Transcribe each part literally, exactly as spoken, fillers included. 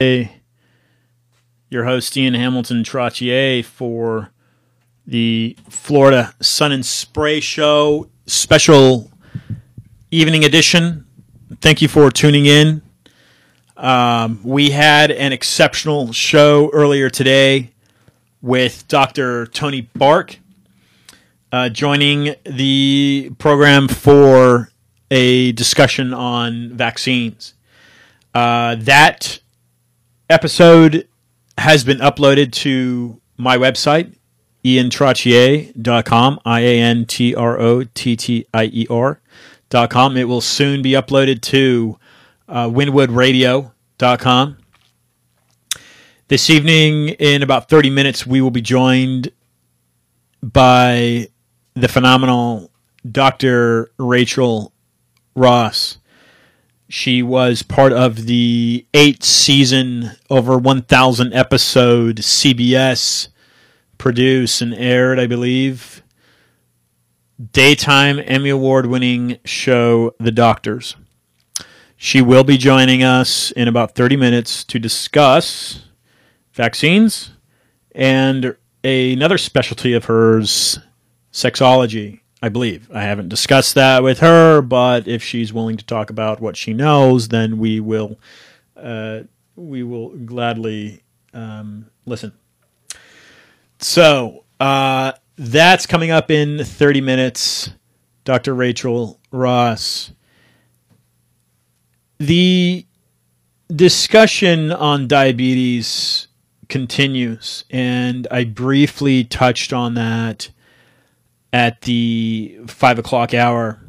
Your host, Ian Hamilton Trottier, for the Florida Sun and Spray Show special evening edition. Thank you for tuning in. Um, we had an exceptional show earlier today with Doctor Tony Bark uh, joining the program for a discussion on vaccines. Uh, that episode has been uploaded to my website, ian trottier dot com, I A N T R O T T I E R dot com. It will soon be uploaded to uh, wynwood radio dot com. This evening, in about thirty minutes, we will be joined by the phenomenal Doctor Rachel Ross. She was part of the eight-season, over one thousand episode C B S produced and aired, I believe, daytime Emmy Award-winning show, The Doctors. She will be joining us in about thirty minutes to discuss vaccines and another specialty of hers, sexology. I believe. I haven't discussed that with her, but if she's willing to talk about what she knows, then we will uh, we will gladly um, listen. So uh, that's coming up in thirty minutes, Doctor Rachel Ross. The discussion on diabetes continues, and I briefly touched on that at the five o'clock hour.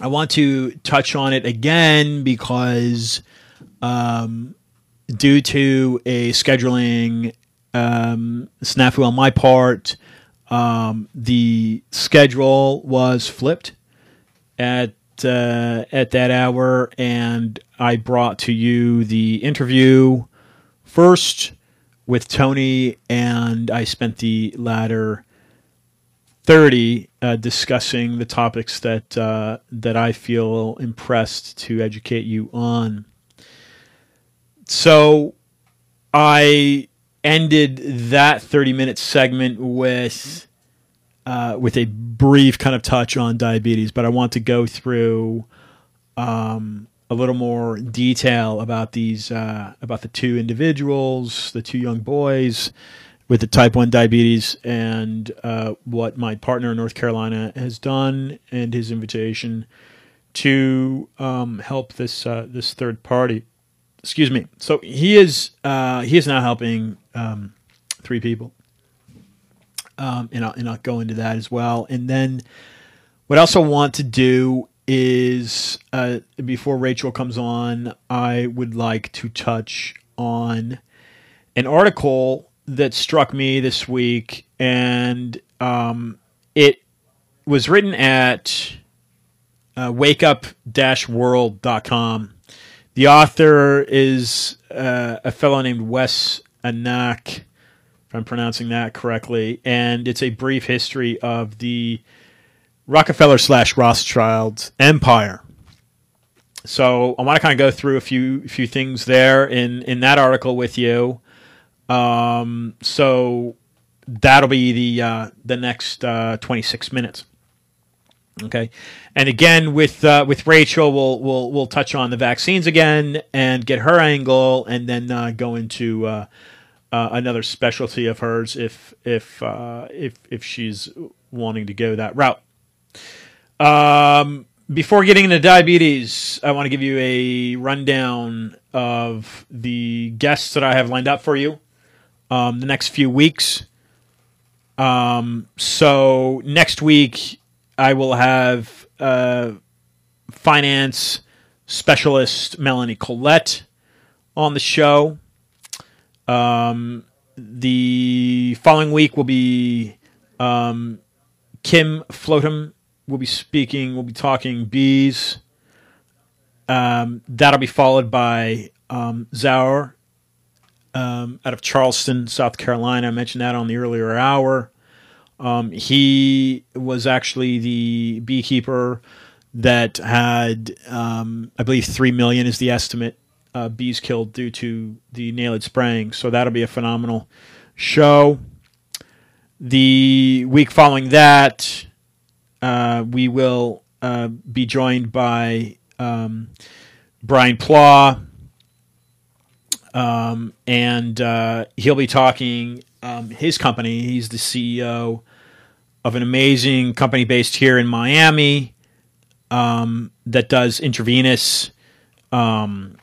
I want to touch on it again because um, due to a scheduling um, snafu on my part, um, the schedule was flipped at uh, at that hour, and I brought to you the interview first with Tony, and I spent the latter thirty uh, discussing the topics that uh, that I feel impressed to educate you on. So I ended that thirty minute segment with uh, with a brief kind of touch on diabetes, but I want to go through um, a little more detail about these uh, about the two individuals, the two young boys with the type one diabetes, and uh, what my partner in North Carolina has done, and his invitation to um, help this uh, this third party. Excuse me. So he is uh, he is now helping um, three people, um, and I'll, and I'll go into that as well. And then what I also want to do is uh, before Rachel comes on, I would like to touch on an article that struck me this week, and um, it was written at uh, wake up dash world dot com. The author is uh, a fellow named Wes Annac, if I'm pronouncing that correctly, and it's a brief history of the Rockefeller slash Rothschild empire. So I want to kind of go through a few few things there in in that article with you. Um, so that'll be the, uh, the next, uh, twenty-six minutes. Okay. And again, with, uh, with Rachel, we'll, we'll, we'll touch on the vaccines again and get her angle, and then, uh, go into, uh, uh, another specialty of hers if, if, uh, if, if she's wanting to go that route. Um, before getting into diabetes, I want to give you a rundown of the guests that I have lined up for you. Um, the next few weeks. Um, so next week I will have uh, finance specialist Melanie Collette on the show. Um, the following week will be um, Kim Floatum. We'll be speaking. We'll be talking bees. Um, that'll be followed by um, Zaur. Um, out of Charleston, South Carolina. I mentioned that on the earlier hour. Um, he was actually the beekeeper that had, um, I believe, three million is the estimate uh, bees killed due to the nailed spraying. So that'll be a phenomenal show. The week following that, uh, we will uh, be joined by um, Brian Plaw, um, and uh, he'll be talking um, his company. He's the C E O of an amazing company based here in Miami um, that does intravenous um,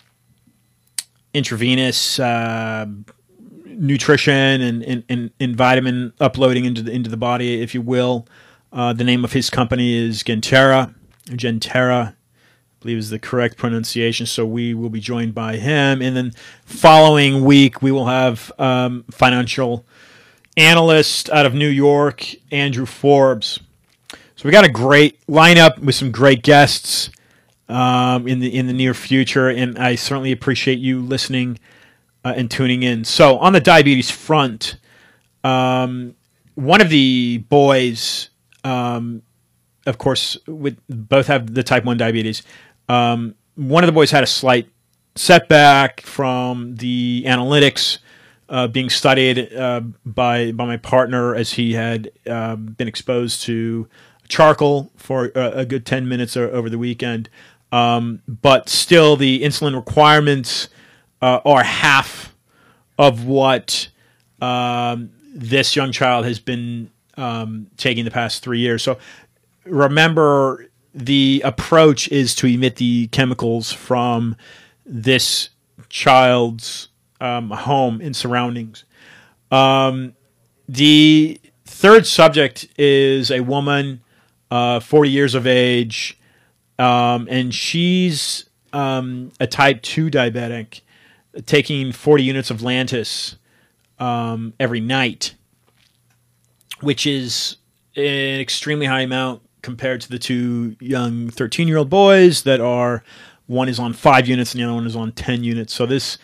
intravenous uh, nutrition and, and, and, and vitamin uploading into the into the body, if you will. Uh, the name of his company is Gentera. Gentera, I believe, is the correct pronunciation. So we will be joined by him, and then following week we will have um, financial analyst out of New York, Andrew Forbes. So we got a great lineup with some great guests um, in the in the near future, and I certainly appreciate you listening uh, and tuning in. So on the diabetes front, um, one of the boys, um, of course, with both have the type one diabetes. Um, one of the boys had a slight setback from the analytics Uh, being studied uh, by by my partner, as he had uh, been exposed to charcoal for uh, a good ten minutes or, over the weekend. Um, but still, the insulin requirements uh, are half of what um, this young child has been um, taking the past three years. So remember, the approach is to emit the chemicals from this child's Um, home and surroundings. Um, the third subject is a woman, uh, forty years of age, um, and she's um, a type two diabetic, taking forty units of Lantus um, every night, which is an extremely high amount compared to the two young thirteen-year-old boys that are, one is on five units and the other one is on ten units. So this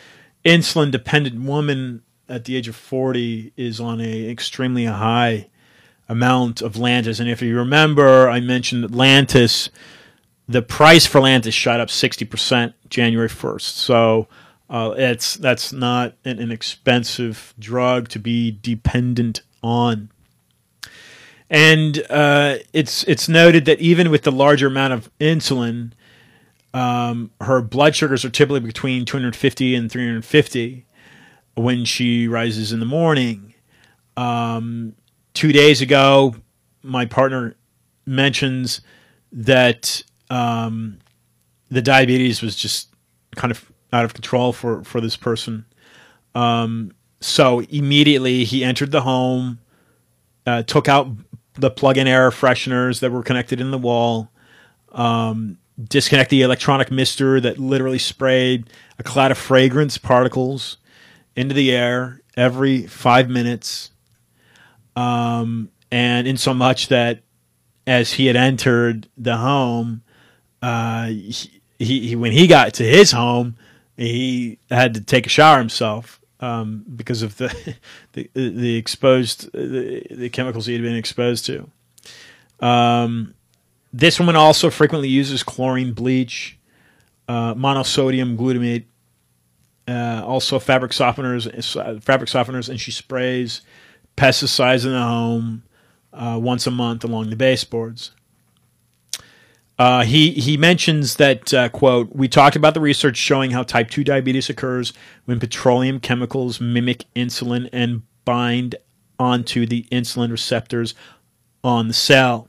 insulin-dependent woman at the age of forty is on a extremely high amount of Lantus. And if you remember, I mentioned that Lantus, the price for Lantus shot up sixty percent January first. So uh, it's that's not an, an expensive drug to be dependent on. And uh, it's, it's noted that even with the larger amount of insulin, Um, her blood sugars are typically between two hundred fifty and three hundred fifty when she rises in the morning. Um, two days ago, my partner mentions that um, the diabetes was just kind of out of control for, for this person. Um, so immediately he entered the home, uh, took out the plug-in air fresheners that were connected in the wall, um, disconnect the electronic mister that literally sprayed a cloud of fragrance particles into the air every five minutes. Um, and in so much that as he had entered the home, uh, he, he, when he got to his home, he had to take a shower himself um, because of the, the, the exposed, the, the chemicals he had been exposed to. Um, This woman also frequently uses chlorine bleach, uh, monosodium glutamate, uh, also fabric softeners, fabric softeners, and she sprays pesticides in the home uh, once a month along the baseboards. Uh, he he mentions that, uh, quote, "We talked about the research showing how type two diabetes occurs when petroleum chemicals mimic insulin and bind onto the insulin receptors on the cell."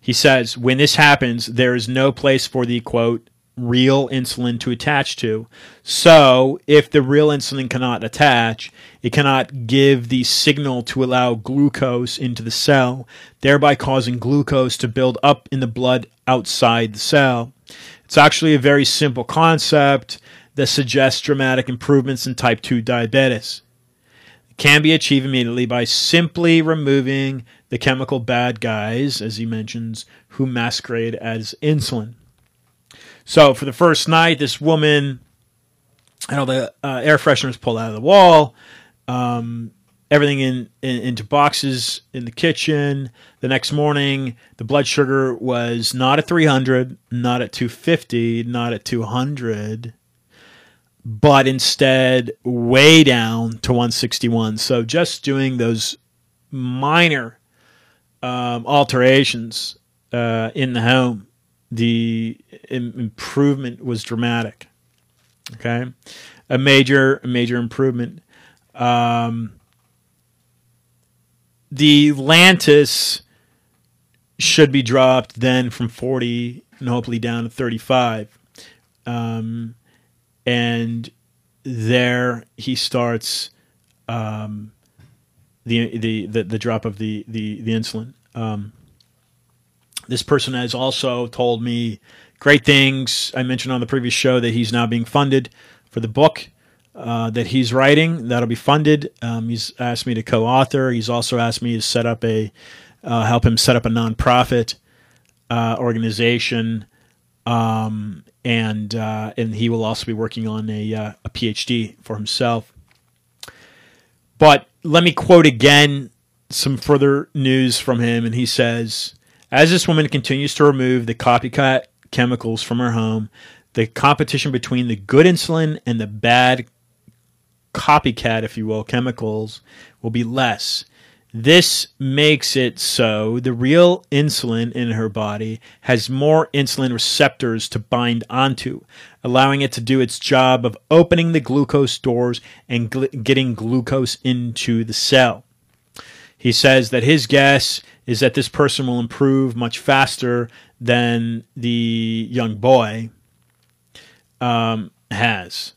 He says, when this happens, there is no place for the, quote, "real insulin to attach to. So if the real insulin cannot attach, it cannot give the signal to allow glucose into the cell, thereby causing glucose to build up in the blood outside the cell. It's actually a very simple concept that suggests dramatic improvements in type two diabetes. It can be achieved immediately by simply removing the chemical bad guys," as he mentions, "who masquerade as insulin." So for the first night, this woman had all the uh, air fresheners pulled out of the wall, um, everything in, in into boxes in the kitchen. The next morning, the blood sugar was not at three hundred, not at two fifty, not at two hundred, but instead way down to one sixty-one. So just doing those minor um, alterations uh, in the home, the im- improvement was dramatic. Okay, a major, a major improvement. Um, the Lantus should be dropped then from forty and hopefully down to thirty-five. Um, and there he starts um, the, the the the drop of the the the insulin. Um, this person has also told me great things. I mentioned on the previous show that he's now being funded for the book uh, that he's writing. That'll be funded. Um, he's asked me to co-author. He's also asked me to set up a uh, help him set up a nonprofit uh, organization, um, and uh, and he will also be working on a uh, a PhD for himself. But let me quote again some further news from him, and he says, "As this woman continues to remove the copycat chemicals from her home, the competition between the good insulin and the bad copycat, if you will, chemicals will be less. This makes it so the real insulin in her body has more insulin receptors to bind onto, allowing it to do its job of opening the glucose doors and gl- getting glucose into the cell." He says that his guess is that this person will improve much faster than the young boy um, has.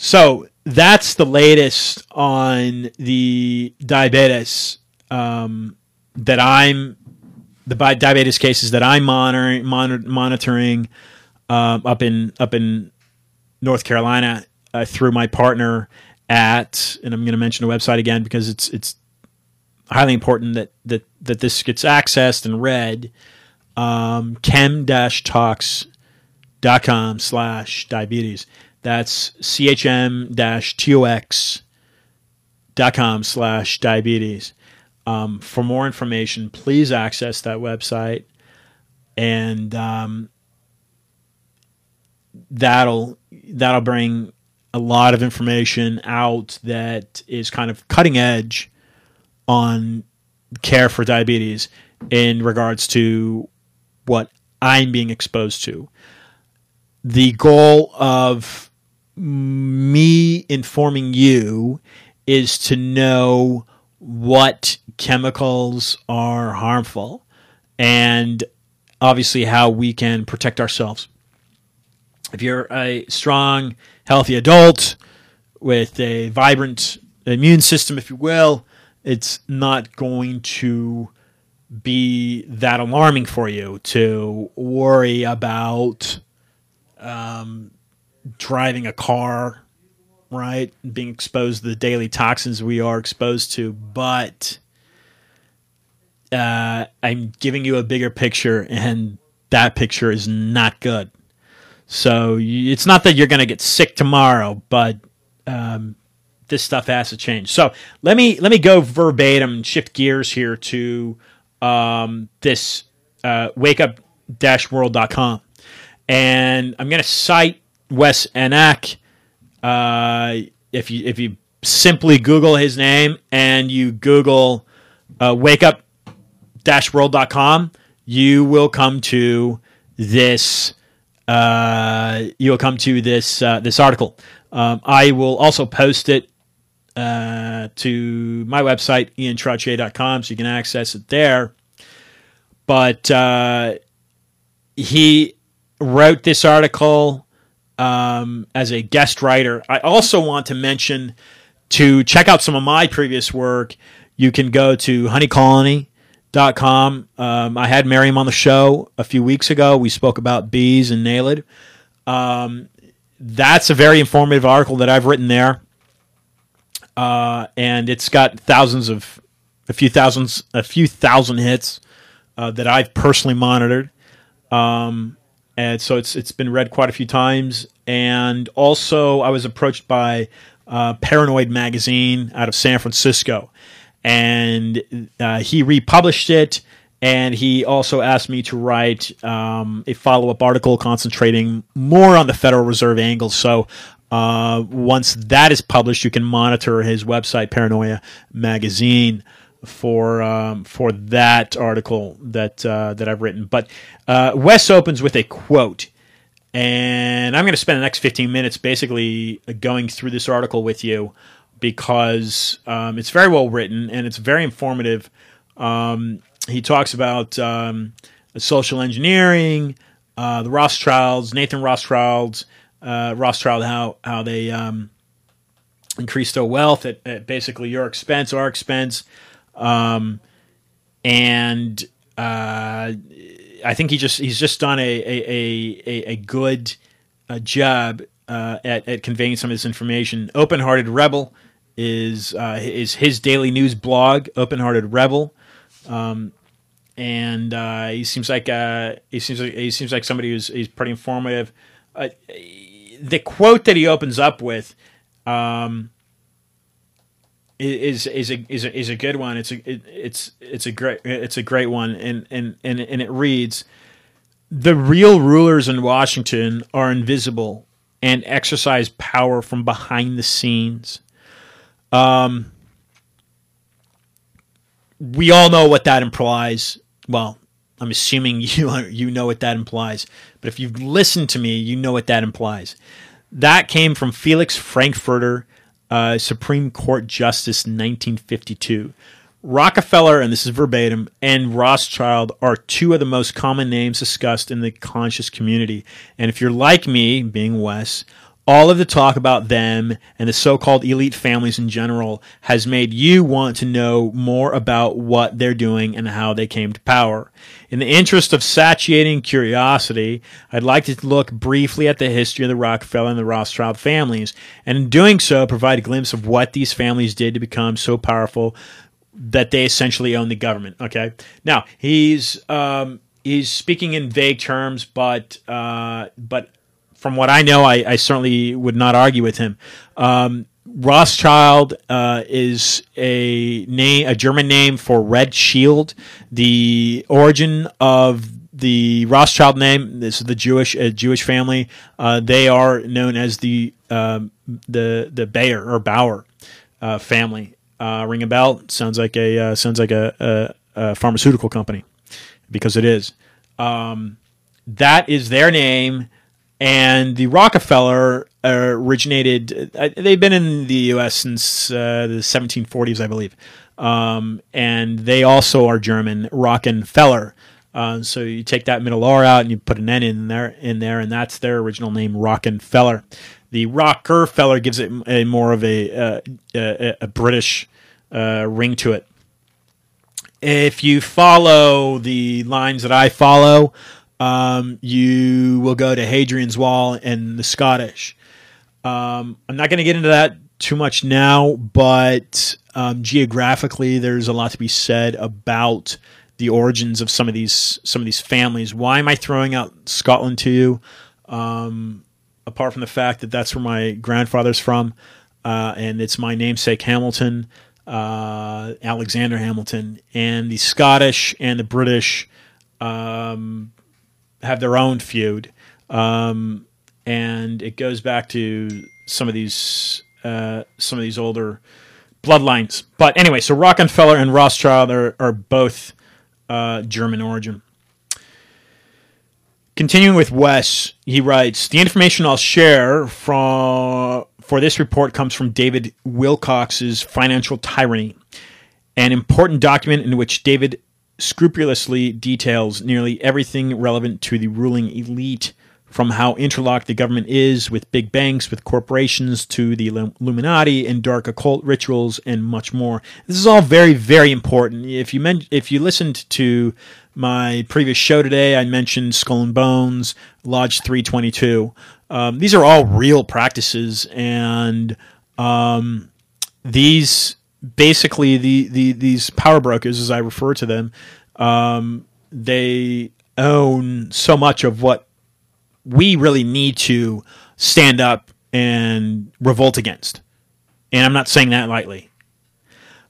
So that's the latest on the diabetes um, that I'm the diabetes cases that I'm monitoring, monitor, monitoring uh, up in up in North Carolina uh, through my partner at, and I'm going to mention a website again because it's it's. highly important that, that, that this gets accessed and read, um, chem-talks.com slash diabetes. That's chm-tox.com slash diabetes. Um, for more information, please access that website, and um, that'll that'll bring a lot of information out that is kind of cutting edge on care for diabetes in regards to what I'm being exposed to. The goal of me informing you is to know what chemicals are harmful and obviously how we can protect ourselves. If you're a strong, healthy adult with a vibrant immune system, if you will, it's not going to be that alarming for you to worry about um, driving a car, right? Being exposed to the daily toxins we are exposed to. But uh, I'm giving you a bigger picture, and that picture is not good. So it's not that you're going to get sick tomorrow, but um, this stuff has to change. So let me let me go verbatim, shift gears here to um, this uh, wake up dash world dot com. And I'm going to cite Wes Annac. Uh, if you if you simply Google his name and you Google uh, wake up dash world dot com, you will come to this uh, you will come to this uh, this article. Um, I will also post it Uh, to my website, ian trottier dot com, so you can access it there. But uh, he wrote this article um, as a guest writer. I also want to mention, to check out some of my previous work, you can go to honey colony dot com. Um, I had Miriam on the show a few weeks ago. We spoke about bees and Naled. Um, that's a very informative article that I've written there. Uh, and it's got thousands of, a few thousands, a few thousand hits uh, that I've personally monitored, um, and so it's it's been read quite a few times. And also, I was approached by uh, Paranoia Magazine out of San Francisco, and uh, he republished it, and he also asked me to write um, a follow up article concentrating more on the Federal Reserve angle. So Uh, once that is published, you can monitor his website, Paranoia Magazine, for um, for that article that uh, that I've written. But uh, Wes opens with a quote, and I'm going to spend the next fifteen minutes basically going through this article with you, because um, it's very well written and it's very informative. Um, he talks about um, social engineering, uh, the Rothschilds, Nathan Rothschilds, uh, Rothschild, how how they um, increased their wealth at, at basically your expense, our expense. Um, and uh, I think he just he's just done a a a, a good uh, job uh, at at conveying some of this information. Open Hearted Rebel is uh, is his daily news blog. Open Hearted Rebel, um, and uh, he seems like uh, he seems like, he seems like somebody who's he's pretty informative. Uh, the quote that he opens up with. Um, Is is a is a, is a good one. It's a it, it's it's a great it's a great one, and and and and it reads, "The real rulers in Washington are invisible and exercise power from behind the scenes." Um, we all know what that implies. Well, I'm assuming you you know what that implies. But if you've listened to me, you know what that implies. That came from Felix Frankfurter. Uh, Supreme Court Justice, nineteen fifty-two. Rockefeller, and this is verbatim, and Rothschild are two of the most common names discussed in the conscious community. And if you're like me, being Wes, all of the talk about them and the so-called elite families in general has made you want to know more about what they're doing and how they came to power. In the interest of satiating curiosity, I'd like to look briefly at the history of the Rockefeller and the Rothschild families, and in doing so, provide a glimpse of what these families did to become so powerful that they essentially own the government. Okay, now he's um, he's speaking in vague terms, but uh, but from what I know, I, I certainly would not argue with him. Um, Rothschild uh, is a name, a German name for red shield. The origin of the Rothschild name, this is the Jewish uh, Jewish family. Uh, they are known as the um, the the Bayer or Bauer uh, family. Uh, ring a bell? Sounds like a uh, sounds like a, a, a pharmaceutical company, because it is. Um, that is their name. And the Rockefeller originated, they've been in the U S since uh, the seventeen forties, I believe. Um, and they also are German, Rockefeller. Uh, so you take that middle R out and you put an N in there, in there, and that's their original name, Rockefeller. The Rockefeller gives it a more of a, uh, a, a British uh, ring to it. If you follow the lines that I follow, Um, you will go to Hadrian's Wall and the Scottish. Um, I'm not going to get into that too much now, but um, geographically, there's a lot to be said about the origins of some of these some of these families. Why am I throwing out Scotland to you? Um, apart from the fact that that's where my grandfather's from, uh, and it's my namesake Hamilton, uh, Alexander Hamilton, and the Scottish and the British. Um, have their own feud, um, and it goes back to some of these uh, some of these older bloodlines. But anyway, so Rockefeller and Rothschild are, are both uh, German origin. Continuing with Wes, he writes, "The information I'll share from for this report comes from David Wilcox's Financial Tyranny, an important document in which David scrupulously details nearly everything relevant to the ruling elite, from how interlocked the government is with big banks, with corporations, to the Illuminati and dark occult rituals, and much more." This is all very, very important. If you men- if you listened to my previous show today, I mentioned Skull and Bones, Lodge three twenty-two. Um, these are all real practices, and um, these. Basically, the, the these power brokers, as I refer to them, um, they own so much of what we really need to stand up and revolt against. And I'm not saying that lightly.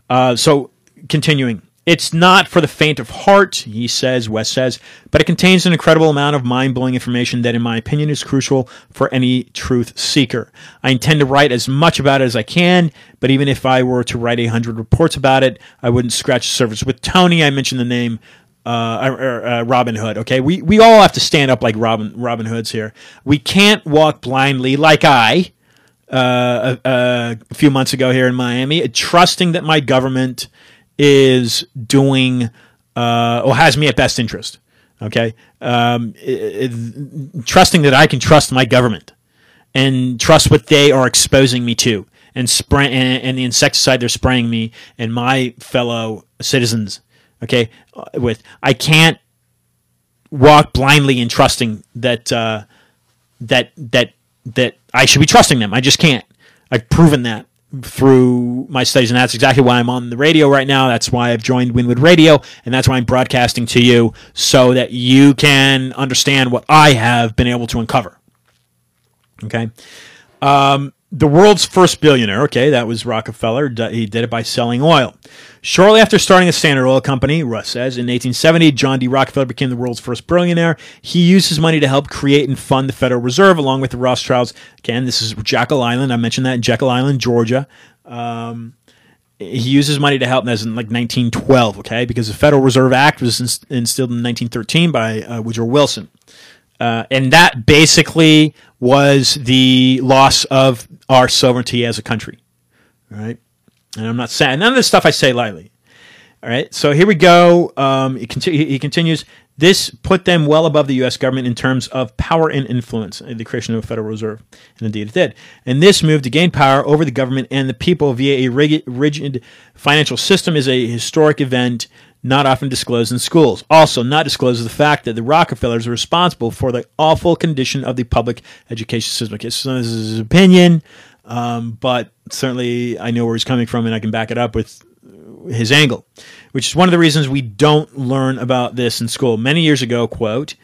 Uh, so, continuing. It's not for the faint of heart, he says, Wes says, but it contains an incredible amount of mind-blowing information that, in my opinion, is crucial for any truth seeker. I intend to write as much about it as I can, but even if I were to write a hundred reports about it, I wouldn't scratch the surface. With Tony, I mentioned the name uh, uh, uh, Robin Hood. Okay, we we all have to stand up like Robin Robin Hoods here. We can't walk blindly like I uh, uh, a few months ago here in Miami, trusting that my government is doing uh, or has me at best interest, okay? Um, it, it, trusting that I can trust my government and trust what they are exposing me to and, spray, and, and the insecticide they're spraying me and my fellow citizens, okay, with. I can't walk blindly in trusting that, uh, that, that, that I should be trusting them. I just can't. I've proven that through my studies, and that's exactly why I'm on the radio right now. That's why I've joined Wynwood Radio, and that's why I'm broadcasting to you so that you can understand what I have been able to uncover. Okay, um, the world's first billionaire. Okay, that was Rockefeller. He did it by selling oil. Shortly after starting the Standard Oil Company, Russ says, in eighteen seventy, John D. Rockefeller became the world's first billionaire. He used his money to help create and fund the Federal Reserve, along with the Rothschilds. Again, this is Jekyll Island. I mentioned that in Jekyll Island, Georgia. Um, he used his money to help, as in like nineteen twelve, okay, because the Federal Reserve Act was inst instilled in nineteen thirteen by uh, Woodrow Wilson. Uh, and that basically was the loss of our sovereignty as a country, all right? And I'm not saying none of this stuff I say lightly. All right, so here we go. Um, he, conti he continues. This put them well above the U S government in terms of power and influence, the creation of a Federal Reserve, and indeed it did. And this move to gain power over the government and the people via a rig rigid financial system is a historic event not often disclosed in schools. Also, not disclosed is the fact that the Rockefellers are responsible for the awful condition of the public education system. Okay, so this is his opinion. Um, but certainly I know where he's coming from, and I can back it up with his angle, which is one of the reasons we don't learn about this in school. Many years ago, quote,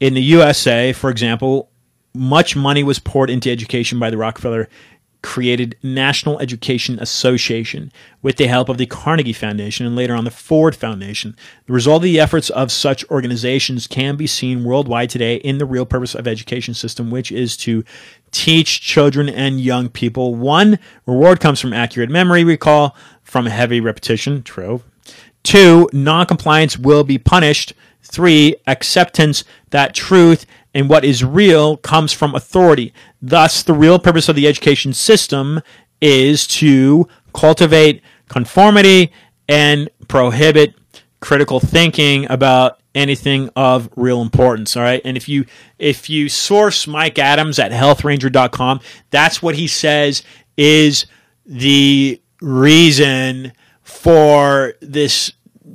in the U S A, for example, much money was poured into education by the Rockefeller-created National Education Association with the help of the Carnegie Foundation and later on the Ford Foundation. The result of the efforts of such organizations can be seen worldwide today in the real purpose of education system, which is to teach children and young people. One, reward comes from accurate memory recall from heavy repetition. True. Two, noncompliance will be punished. Three, acceptance that truth and what is real comes from authority. Thus, the real purpose of the education system is to cultivate conformity and prohibit critical thinking about anything of real importance, all right? And if you if you source Mike Adams at health ranger dot com, that's what he says is the reason for this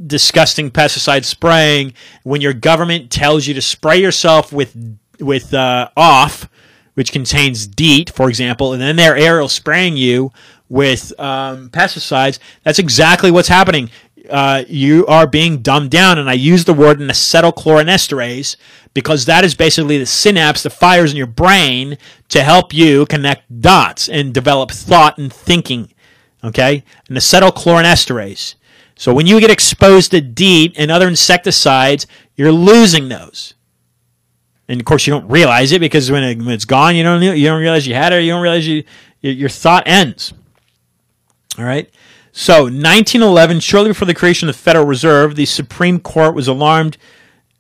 disgusting pesticide spraying. When your government tells you to spray yourself with with uh, off, which contains DEET, for example, and then they're aerial spraying you with um, pesticides, that's exactly what's happening. Uh, you are being dumbed down, and I use the word an acetylcholinesterase because that is basically the synapse, the fires in your brain to help you connect dots and develop thought and thinking, okay? An acetylcholinesterase. So when you get exposed to DEET and other insecticides, you're losing those. And, of course, you don't realize it because when, it, when it's gone, you don't, you don't realize you had it. You don't realize you, your thought ends, all right? So, nineteen eleven, shortly before the creation of the Federal Reserve, the Supreme Court was alarmed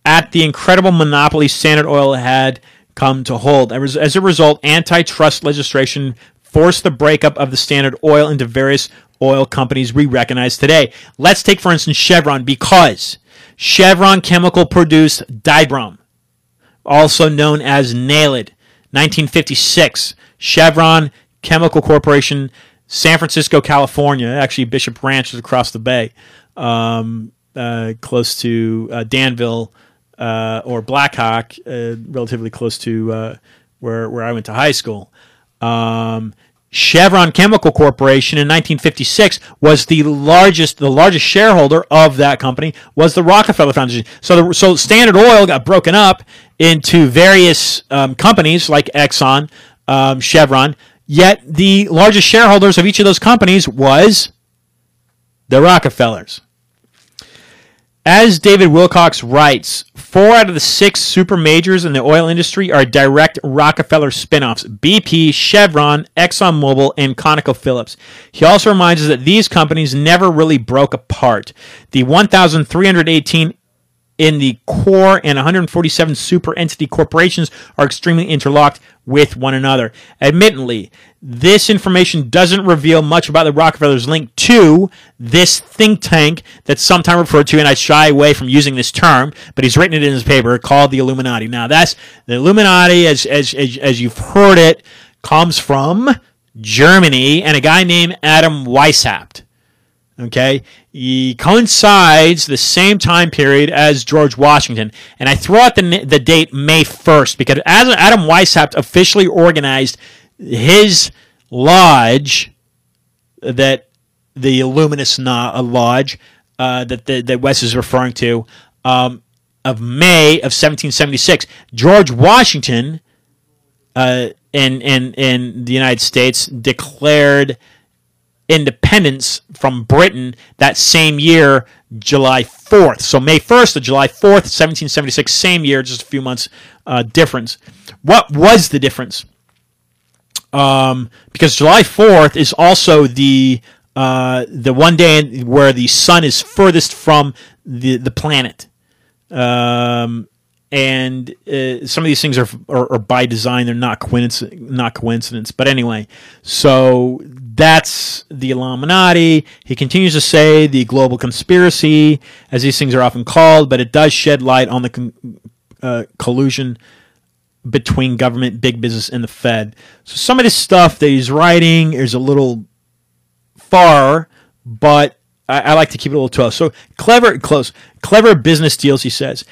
at the incredible monopoly Standard Oil had come to hold. As a result, antitrust legislation forced the breakup of the Standard Oil into various oil companies we recognize today. Let's take, for instance, Chevron, because Chevron Chemical produced Dibrom, also known as Naled. nineteen fifty-six, Chevron Chemical Corporation, San Francisco, California. Actually, Bishop Ranch is across the bay, um, uh, close to uh, Danville uh, or Black Hawk, uh, relatively close to uh, where, where I went to high school. Um, Chevron Chemical Corporation in nineteen fifty-six was the largest, the largest shareholder of that company was the Rockefeller Foundation. So, the, so Standard Oil got broken up into various um, companies like Exxon, um, Chevron. Yet the largest shareholders of each of those companies was the Rockefellers. As David Wilcox writes, four out of the six super majors in the oil industry are direct Rockefeller spinoffs: B P, Chevron, ExxonMobil, and ConocoPhillips. He also reminds us that these companies never really broke apart. The one thousand three hundred eighteen in the core and one hundred forty-seven super entity corporations are extremely interlocked with one another. Admittedly, this information doesn't reveal much about the Rockefellers' link to this think tank that's sometimes referred to, and I shy away from using this term, but he's written it in his paper, called the Illuminati. Now, that's the Illuminati, as, as, as, as you've heard it, comes from Germany and a guy named Adam Weishaupt. Okay, he coincides the same time period as George Washington. And I throw out the, the date May first because Adam Weishaupt officially organized his lodge, that the Illuminous Lodge uh, that, the, that Wes is referring to, um, of May of seventeen seventy-six. George Washington uh, in, in, in the United States declared independence from Britain that same year, July fourth. So May first to July fourth, seventeen seventy-six, same year, just a few months uh, difference. What was the difference? Um, because July fourth is also the uh, the one day where the sun is furthest from the, the planet. Um, and uh, some of these things are, are, are by design. They're not coincidence, not coincidence. But anyway, so that's the Illuminati. He continues to say the global conspiracy, as these things are often called, but it does shed light on the con uh, collusion between government, big business, and the Fed. So some of this stuff that he's writing is a little far, but I, I like to keep it a little close. So clever, close, clever business deals, he says.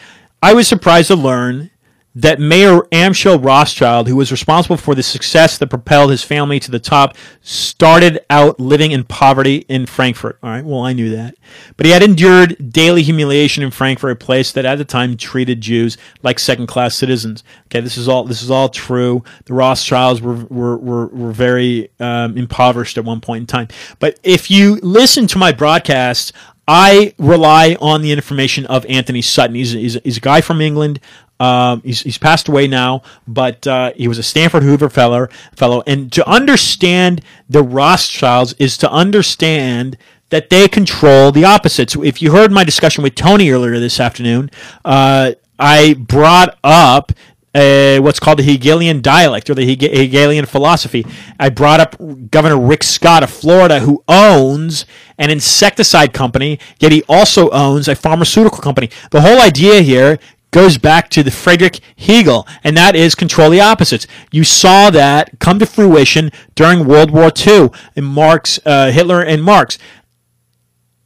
I was surprised to learn that Mayor Amschel Rothschild, who was responsible for the success that propelled his family to the top, started out living in poverty in Frankfurt. All right, well, I knew that. But he had endured daily humiliation in Frankfurt, a place that at the time treated Jews like second-class citizens. Okay, this is all this is all true. The Rothschilds were, were, were, were very um, impoverished at one point in time. But if you listen to my broadcasts, I rely on the information of Anthony Sutton. He's, he's, he's a guy from England. Um, he's, he's passed away now, but uh, he was a Stanford Hoover fellow, fellow. And to understand the Rothschilds is to understand that they control the opposites. If you heard my discussion with Tony earlier this afternoon, uh, I brought up Uh, what's called the Hegelian dialect, or the Hege Hegelian philosophy. I brought up Governor Rick Scott of Florida, who owns an insecticide company, yet he also owns a pharmaceutical company. The whole idea here goes back to the Friedrich Hegel, and that is control the opposites. You saw that come to fruition during World War Two in Marx, uh, Hitler and Marx.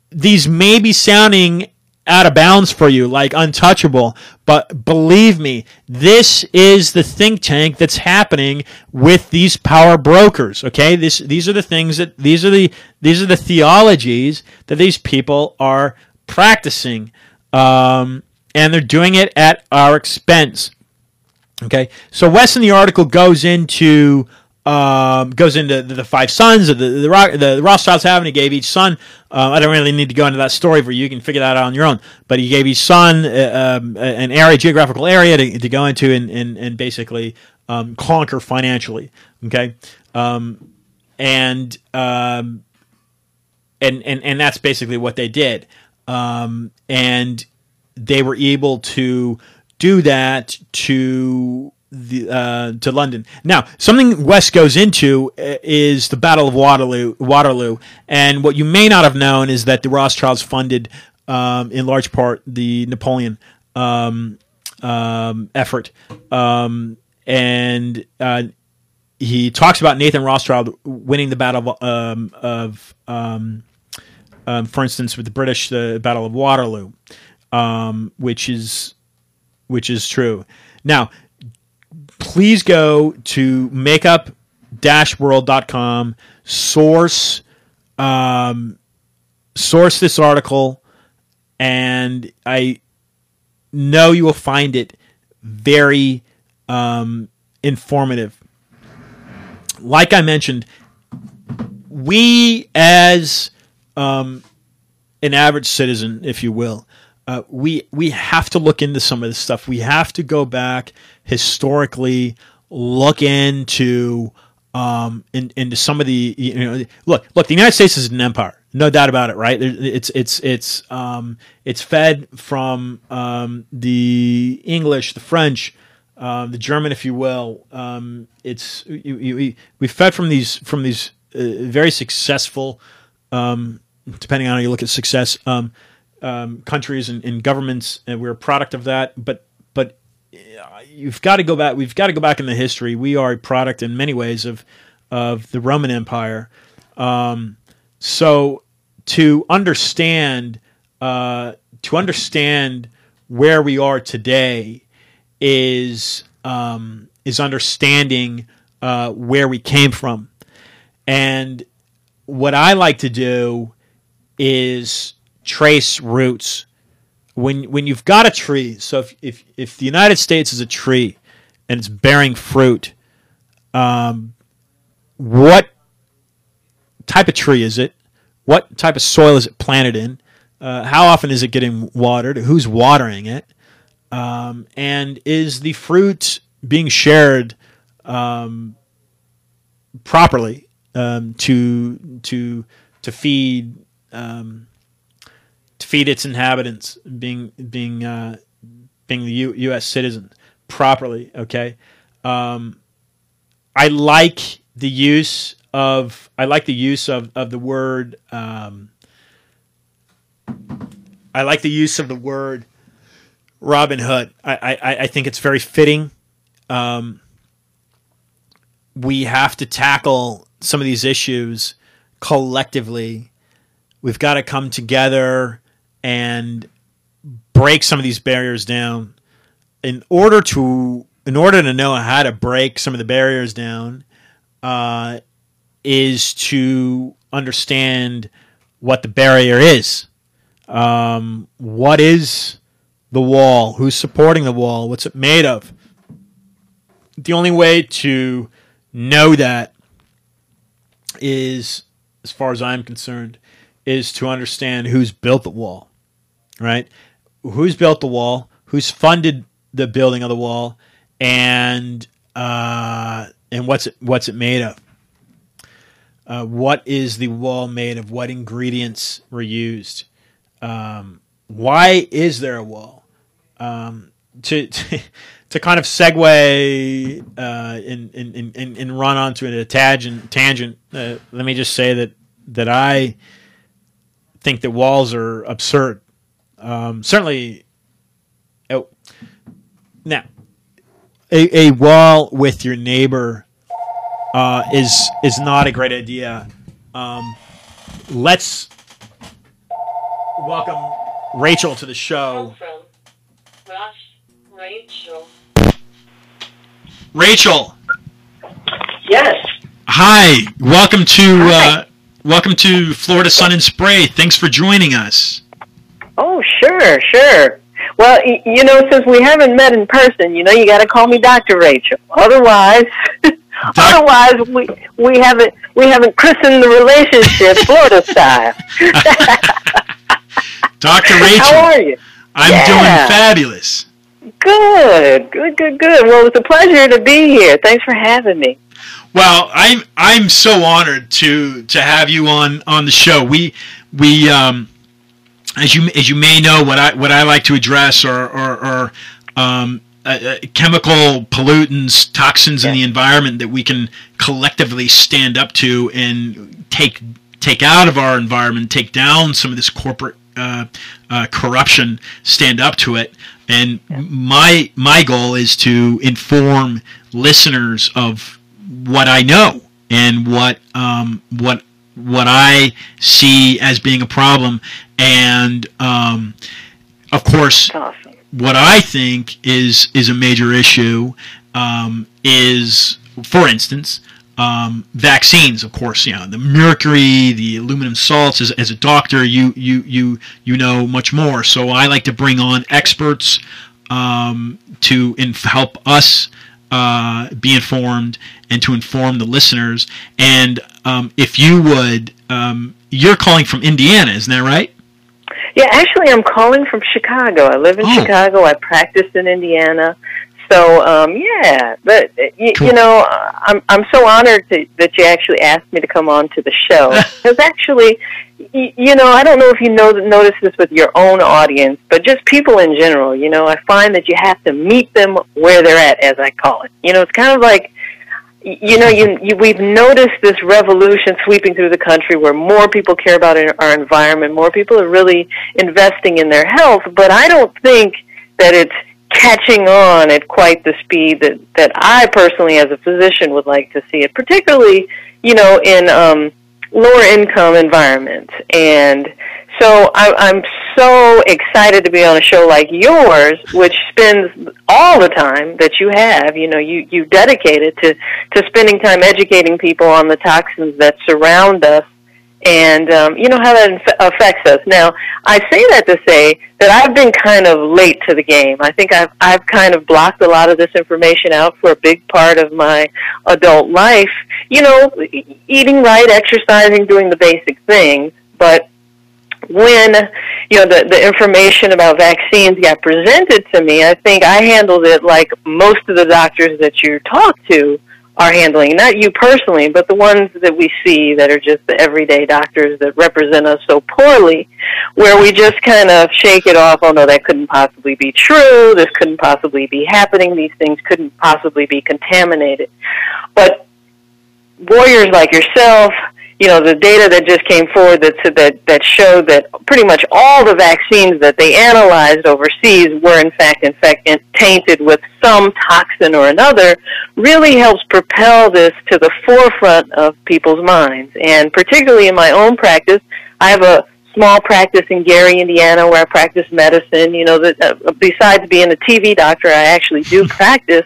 These may be sounding out of bounds for you, like untouchable, but believe me, this is the think tank that's happening with these power brokers. Okay, this these are the things that these are the these are the theologies that these people are practicing, um, and they're doing it at our expense. Okay, so Wes in the article goes into um, goes into the, the five sons of the the, the, the Rothschilds have, and he gave each son. Uh, I don't really need to go into that story for you. You can figure that out on your own. But he gave his son uh, um, an area, geographical area to, to go into and, and, and basically um, conquer financially. Okay, um, and, um, and and and that's basically what they did. Um, and they were able to do that to the uh, to London. Now, something West goes into is the Battle of Waterloo. Waterloo, and what you may not have known is that the Rothschilds funded, um, in large part, the Napoleon um, um, effort. Um, and uh, he talks about Nathan Rothschild winning the Battle of, um, of um, um, for instance, with the British, the Battle of Waterloo, um, which is which is true. Now, please go to makeup dash world dot com, source um, source this article, and I know you will find it very um, informative. Like I mentioned, we as um, an average citizen, if you will, uh, we we have to look into some of this stuff. We have to go back historically, look into um, in, into some of the you know look look the United States is an empire, no doubt about it, right? It's it's it's um, it's fed from um, the English, the French. Uh, the German, if you will, um, it's you, you, we fed from these from these uh, very successful, um, depending on how you look at success, um, um, countries and, and governments, and we're a product of that. But but you've got to go back. We've got to go back in the history. We are a product in many ways of of the Roman Empire. Um, so to understand uh, to understand where we are today. Is um, is understanding uh, where we came from, and what I like to do is trace roots. When when you've got a tree, so if if if the United States is a tree and it's bearing fruit, um, what type of tree is it? What type of soil is it planted in? Uh, how often is it getting watered? Who's watering it? Um, and is the fruit being shared um, properly um, to to to feed um, to feed its inhabitants, being being uh, being the U U.S. citizen properly? Okay, um, I like the use of I like the use of of the word um, I like the use of the word. Robin Hood. I, I, I think it's very fitting. Um, we have to tackle some of these issues collectively. We've got to come together and break some of these barriers down. In order to, in order to know how to break some of the barriers down, uh, is to understand what the barrier is. Um, what is the wall? Who's supporting the wall? What's it made of? The only way to know that is, as far as I'm concerned, is to understand who's built the wall, right? Who's built the wall? Who's funded the building of the wall? And uh, and what's it what's it made of? Uh, what is the wall made of? What ingredients were used? Um, why is there a wall? Um, to, to to kind of segue uh, and, and, and, and run onto a tangent, tangent uh, let me just say that, that I think that walls are absurd. Um, certainly, oh, now, a, a wall with your neighbor uh, is, is not a great idea. Um, let's welcome Rachel to the show. Rachel. Rachel. Yes. Hi. Welcome to Hi. Uh, welcome to Florida Sun and Spray. Thanks for joining us. Oh, sure, sure. Well, y you know, since we haven't met in person, you know, you got to call me Doctor Rachel. Otherwise, Doc otherwise we we haven't we haven't christened the relationship Florida style. Doctor Rachel. How are you? I'm yeah. doing fabulous. Good, good, good, good. Well, it's a pleasure to be here. Thanks for having me. Well, I'm I'm so honored to to have you on on the show. We we um, as you as you may know, what I what I like to address are are, are um, uh, chemical pollutants, toxins yeah. in the environment that we can collectively stand up to and take take out of our environment, take down some of this corporate uh, uh, corruption, stand up to it. And my my goal is to inform listeners of what I know and what um, what what I see as being a problem, and um, of course, what I think is is a major issue um, is, for instance, um, vaccines. Of course, you know, the mercury, the aluminum salts. As, as a doctor, you you you you know much more. So I like to bring on experts um, to inf help us uh, be informed and to inform the listeners. And um, if you would, um, you're calling from Indiana, isn't that right? Yeah, actually, I'm calling from Chicago. I live in oh. Chicago. I practice in Indiana. So, um, yeah, but you, cool. you know, I'm I'm so honored to, that you actually asked me to come on to the show. Because actually, you, you know, I don't know if you know notice this with your own audience, but just people in general. You know, I find that you have to meet them where they're at, as I call it. You know, it's kind of like, you know, you, you we've noticed this revolution sweeping through the country where more people care about our environment, more people are really investing in their health, but I don't think that it's catching on at quite the speed that, that I personally as a physician would like to see it, particularly, you know, in um, lower-income environments. And so I, I'm so excited to be on a show like yours, which spends all the time that you have, you know, you, you dedicate it to, to spending time educating people on the toxins that surround us and, um, you know, how that inf- affects us. Now, I say that to say that I've been kind of late to the game. I think I've, I've kind of blocked a lot of this information out for a big part of my adult life, you know, e- eating right, exercising, doing the basic things, but when, you know, the, the information about vaccines got presented to me, I think I handled it like most of the doctors that you talk to are handling, not you personally, but the ones that we see that are just the everyday doctors that represent us so poorly, where we just kind of shake it off, oh, no, that couldn't possibly be true, this couldn't possibly be happening, these things couldn't possibly be contaminated. But warriors like yourself, you know, the data that just came forward that, that that showed that pretty much all the vaccines that they analyzed overseas were in fact, in fact tainted with some toxin or another, really helps propel this to the forefront of people's minds. And particularly in my own practice, I have a small practice in Gary, Indiana, where I practice medicine. You know, that uh, besides being a T V doctor, I actually do practice.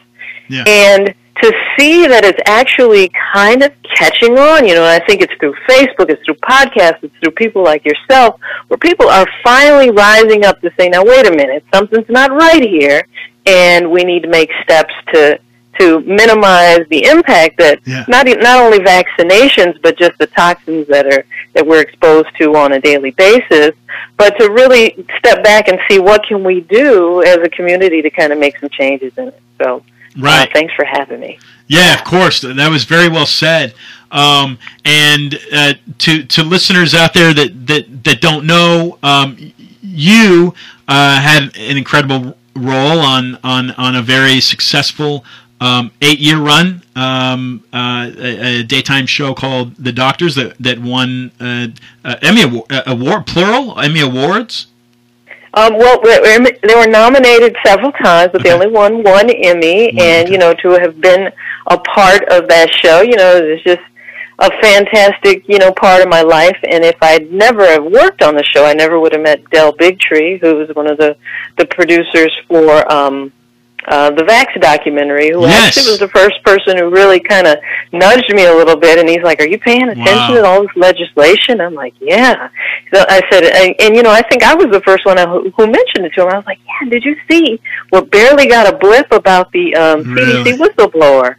Yeah. And to see that it's actually kind of catching on, you know, I think it's through Facebook, it's through podcasts, it's through people like yourself, where people are finally rising up to say, now, wait a minute, something's not right here, and we need to make steps to to minimize the impact that yeah. not not only vaccinations, but just the toxins that are that we're exposed to on a daily basis, but to really step back and see what can we do as a community to kind of make some changes in it. So. Right. Uh, thanks for having me. Yeah, of course. That was very well said. Um, and uh, to to listeners out there that that, that don't know, um, you uh, had an incredible role on on, on a very successful um, eight year run, um, uh, a, a daytime show called The Doctors that that won uh, uh, Emmy Award, uh, award plural Emmy Awards. Um, well, they were nominated several times, but they only won one Emmy, and, you know, to have been a part of that show, you know, it was just a fantastic, you know, part of my life, and if I'd never have worked on the show, I never would have met Del Bigtree, who was one of the, the producers for um, uh, the Vax documentary, who yes. actually was the first person who really kind of nudged me a little bit, and he's like, are you paying attention wow. to all this legislation? I'm like, yeah. So I said, and, and you know, I think I was the first one who, who mentioned it to him. I was like, yeah, did you see? Well, barely got a blip about the um, really? C D C whistleblower.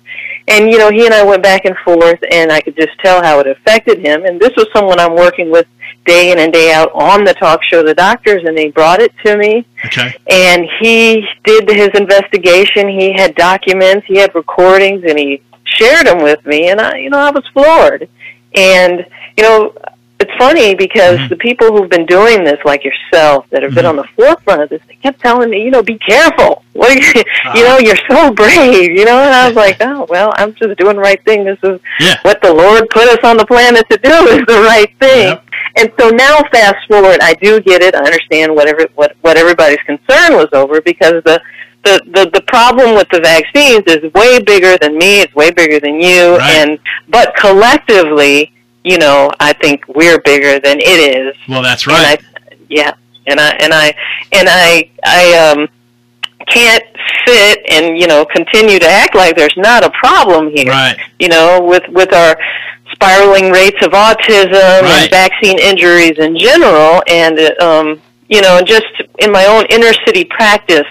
And, you know, he and I went back and forth, and I could just tell how it affected him. And this was someone I'm working with day in and day out on the talk show, The Doctors, and they brought it to me. Okay. And he did his investigation. He had documents. He had recordings, and he shared them with me. And, I, you know, I was floored. And, you know, it's funny because mm-hmm. the people who've been doing this, like yourself, that have mm-hmm. been on the forefront of this, they kept telling me, you know, be careful. What are you, uh, you know, you're so brave, you know? And I was like, oh, well, I'm just doing the right thing. This is yeah. what the Lord put us on the planet to do is the right thing. Yep. And so now fast forward, I do get it. I understand whatever, what, what everybody's concern was over because the, The, the the problem with the vaccines is way bigger than me. It's way bigger than you. Right. And but collectively, you know, I think we're bigger than it is. Well, that's right. And I, yeah, and I and I and I I um can't sit and you know continue to act like there's not a problem here. Right. You know, with with our spiraling rates of autism right. and vaccine injuries in general, and um you know, just in my own inner city practice.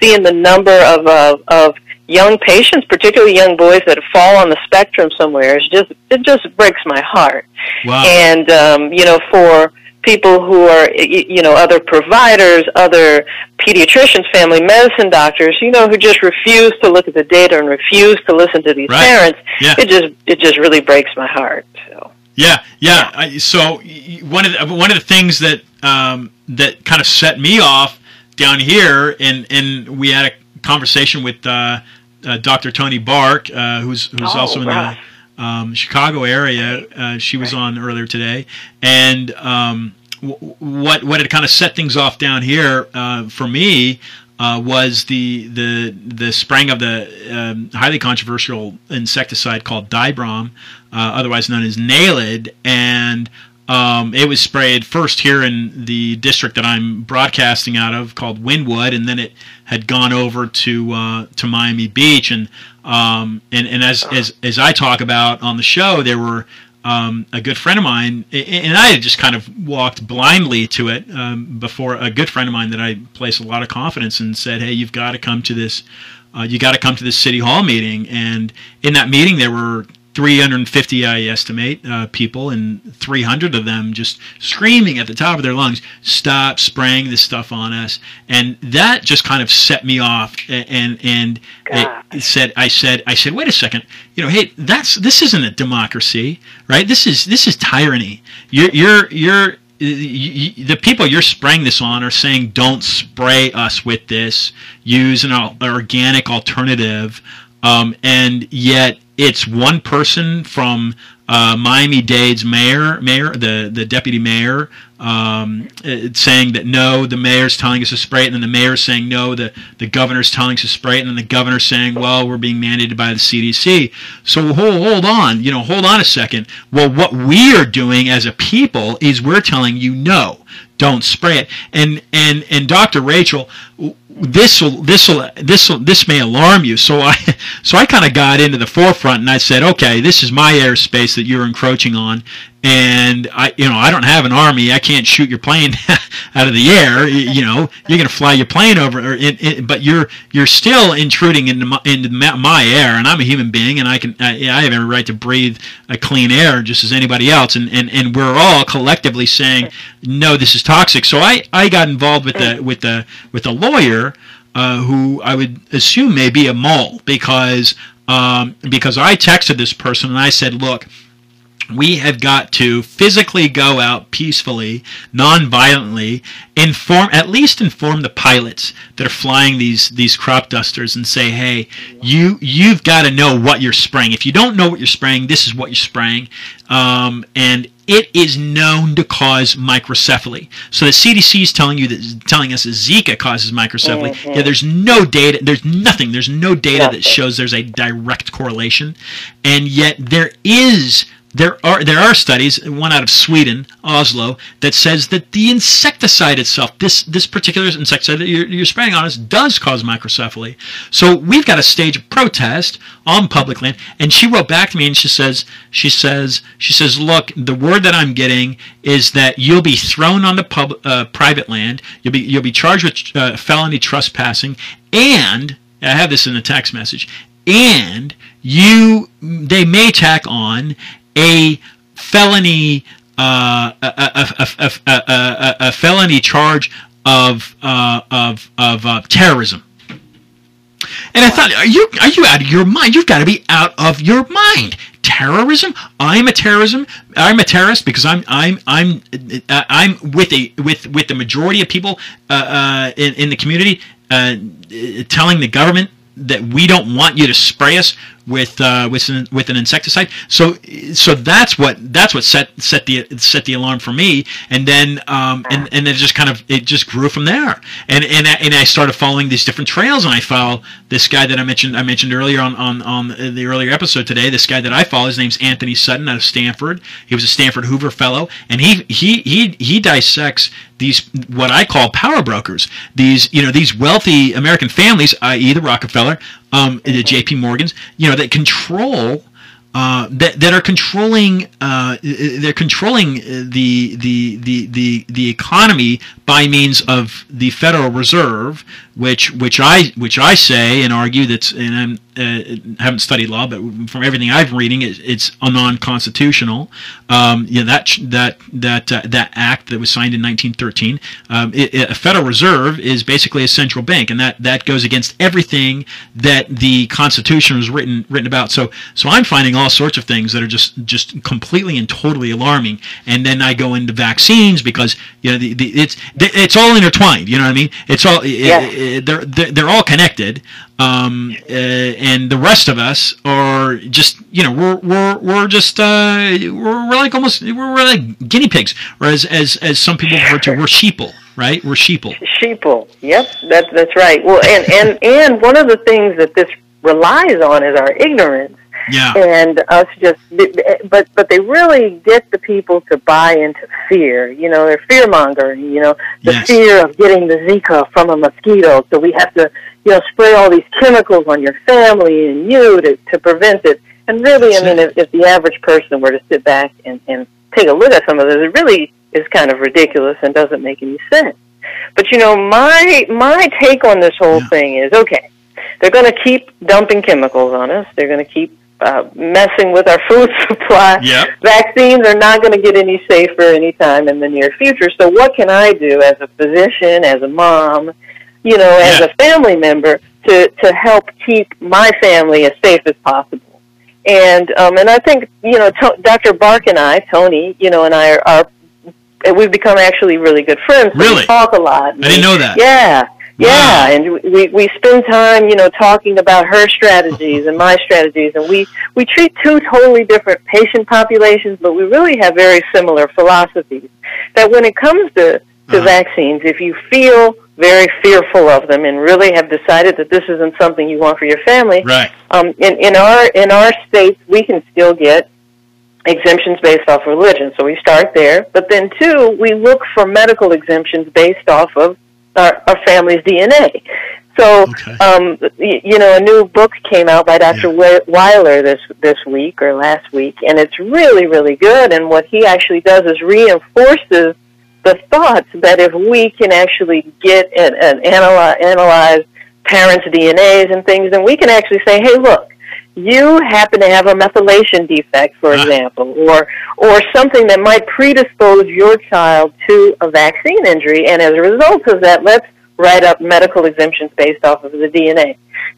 Seeing the number of, of of young patients, particularly young boys that fall on the spectrum somewhere, is just it just breaks my heart. Wow. And um, you know, for people who are, you know, other providers, other pediatricians, family medicine doctors, you know, who just refuse to look at the data and refuse to listen to these right. parents. Yeah. It just it just really breaks my heart. So. Yeah, yeah. yeah. I, so one of the, one of the things that um, that kind of set me off down here, and and we had a conversation with uh, uh, Doctor Tony Bark, uh, who's who's oh, also right. in the Um, Chicago area. Uh, she was right. on earlier today, and um, w what what had kind of set things off down here uh, for me uh, was the the the spring of the um, highly controversial insecticide called Dibrom, uh, otherwise known as Nalid, and um, it was sprayed first here in the district that I'm broadcasting out of, called Wynwood, and then it had gone over to uh, to Miami Beach. And Um, and, and as, as, as I talk about on the show, there were, um, a good friend of mine, and I had just kind of walked blindly to it, um, before a good friend of mine that I place a lot of confidence in said, "Hey, you've got to come to this, uh, you got to come to this city hall meeting." And in that meeting, there were three hundred fifty, I estimate, uh, people, and three hundred of them just screaming at the top of their lungs, "Stop spraying this stuff on us!" And that just kind of set me off. And and it said, I said, I said, "Wait a second, you know, hey, that's this isn't a democracy, right? This is this is tyranny. You're you're you're." You, the people you're spraying this on are saying, "Don't spray us with this. Use an organic alternative." Um, and yet, it's one person from uh, Miami-Dade's mayor, mayor, the the deputy mayor, um, saying that no, the mayor's telling us to spray it, and then the mayor's saying no, the the governor's telling us to spray it, and then the governor's saying, "Well, we're being mandated by the C D C." So hold hold on, you know, hold on a second. Well, what we are doing as a people is we're telling you no, don't spray it. And and and Doctor Rachel, this will this will this will this may alarm you. So I so I kind of got into the forefront, and I said, "Okay, this is my airspace that you're encroaching on, and I you know I don't have an army. I can't shoot your plane out of the air. You, you know you're gonna fly your plane over, or it, it, but you're you're still intruding into my, into my air, and I'm a human being, and I can I, I have every right to breathe a clean air just as anybody else, and and and we're all collectively saying no, this is toxic." So I I got involved with the with the with a lawyer uh, who I would assume may be a mole, because. Um, because I texted this person and I said, "Look, we have got to physically go out peacefully, non-violently, inform at least inform the pilots that are flying these these crop dusters and say, hey, you you've got to know what you're spraying. If you don't know what you're spraying, this is what you're spraying, um, and." It is known to cause microcephaly. So the C D C is telling you that, telling us that Zika causes microcephaly. Mm-hmm. Yeah, there's no data. There's nothing. There's no data nothing. that shows there's a direct correlation, and yet there is. There are there are studies, one out of Sweden, Oslo, that says that the insecticide itself, this this particular insecticide that you're, you're spraying on us, does cause microcephaly. So we've got a stage of protest on public land. And she wrote back to me and she says she says she says, "Look, the word that I'm getting is that you'll be thrown on the pub, uh, private land. You'll be you'll be charged with uh, felony trespassing, and I have this in the text message. And you they may tack on." A felony, uh, a, a, a, a, a, a felony charge of uh, of of uh, terrorism. And I thought, are you are you out of your mind? You've got to be out of your mind. Terrorism? I'm a terrorism. I'm a terrorist because I'm I'm I'm uh, I'm with a with with the majority of people uh, uh, in in the community uh, telling the government that we don't want you to spray us with uh, with an, with an insecticide. So so that's what that's what set set the set the alarm for me. And then um, and and it just kind of it just grew from there. And and I, and I started following these different trails. And I follow this guy that I mentioned I mentioned earlier on on on the earlier episode today. This guy that I follow, his name's Anthony Sutton out of Stanford. He was a Stanford Hoover Fellow, and he he he he dissects these what I call power brokers. These you know these wealthy American families, that is the Rockefeller, um, the J P Morgans, you know, that control uh, that that are controlling uh, they're controlling the the the the the economy by means of the Federal Reserve, which which I which I say and argue that's and I'm uh, haven't studied law, but from everything I've been reading, it, it's non-constitutional. Um, you know, that that that uh, that act that was signed in nineteen thirteen. Um, it, it, a Federal Reserve is basically a central bank, and that that goes against everything that the Constitution was written written about. So so I'm finding all sorts of things that are just just completely and totally alarming. And then I go into vaccines because you know the, the, it's it's all intertwined. You know what I mean? It's all yeah. it, it, they're, they're they're all connected. Um, uh, and the rest of us are just, you know, we're we're we're just uh, we're, we're like almost we're, we're like guinea pigs, or as as as some people refer to, we're sheeple, right? We're sheeple. Sheeple. Yep, that's that's right. Well, and and and one of the things that this relies on is our ignorance. Yeah. And us just, but but they really get the people to buy into fear. You know, they're fear mongering. You know, the yes. fear of getting the Zika from a mosquito, so we have to, you know, spray all these chemicals on your family and you to, to prevent it. And really, I mean, if, if the average person were to sit back and, and take a look at some of this, it really is kind of ridiculous and doesn't make any sense. But, you know, my my take on this whole yeah. thing is, okay, they're going to keep dumping chemicals on us. They're going to keep uh, messing with our food supply. Yep. Vaccines are not going to get any safer anytime in the near future. So what can I do as a physician, as a mom, you know, as yeah. a family member to, to help keep my family as safe as possible? And um, and I think, you know, to, Doctor Bark and I, Tony, you know, and I are, are we've become actually really good friends. So really? We talk a lot. I we, didn't know that. Yeah. Yeah. Wow. And we, we spend time, you know, talking about her strategies and my strategies. And we, we treat two totally different patient populations, but we really have very similar philosophies. That when it comes to, to uh-huh. vaccines, if you feel very fearful of them and really have decided that this isn't something you want for your family. Right. Um, in, in our in our states, we can still get exemptions based off religion, so we start there. But then, too, we look for medical exemptions based off of our, our family's D N A. So, okay. um, you, you know, a new book came out by Doctor Yeah. Weiler this this week or last week, and it's really, really good. And what he actually does is reinforces the thoughts that if we can actually get and, and analyze, analyze parents' D N As and things, then we can actually say, hey, look, you happen to have a methylation defect, for uh. example, or or something that might predispose your child to a vaccine injury, and as a result of that, let's write up medical exemptions based off of the D N A.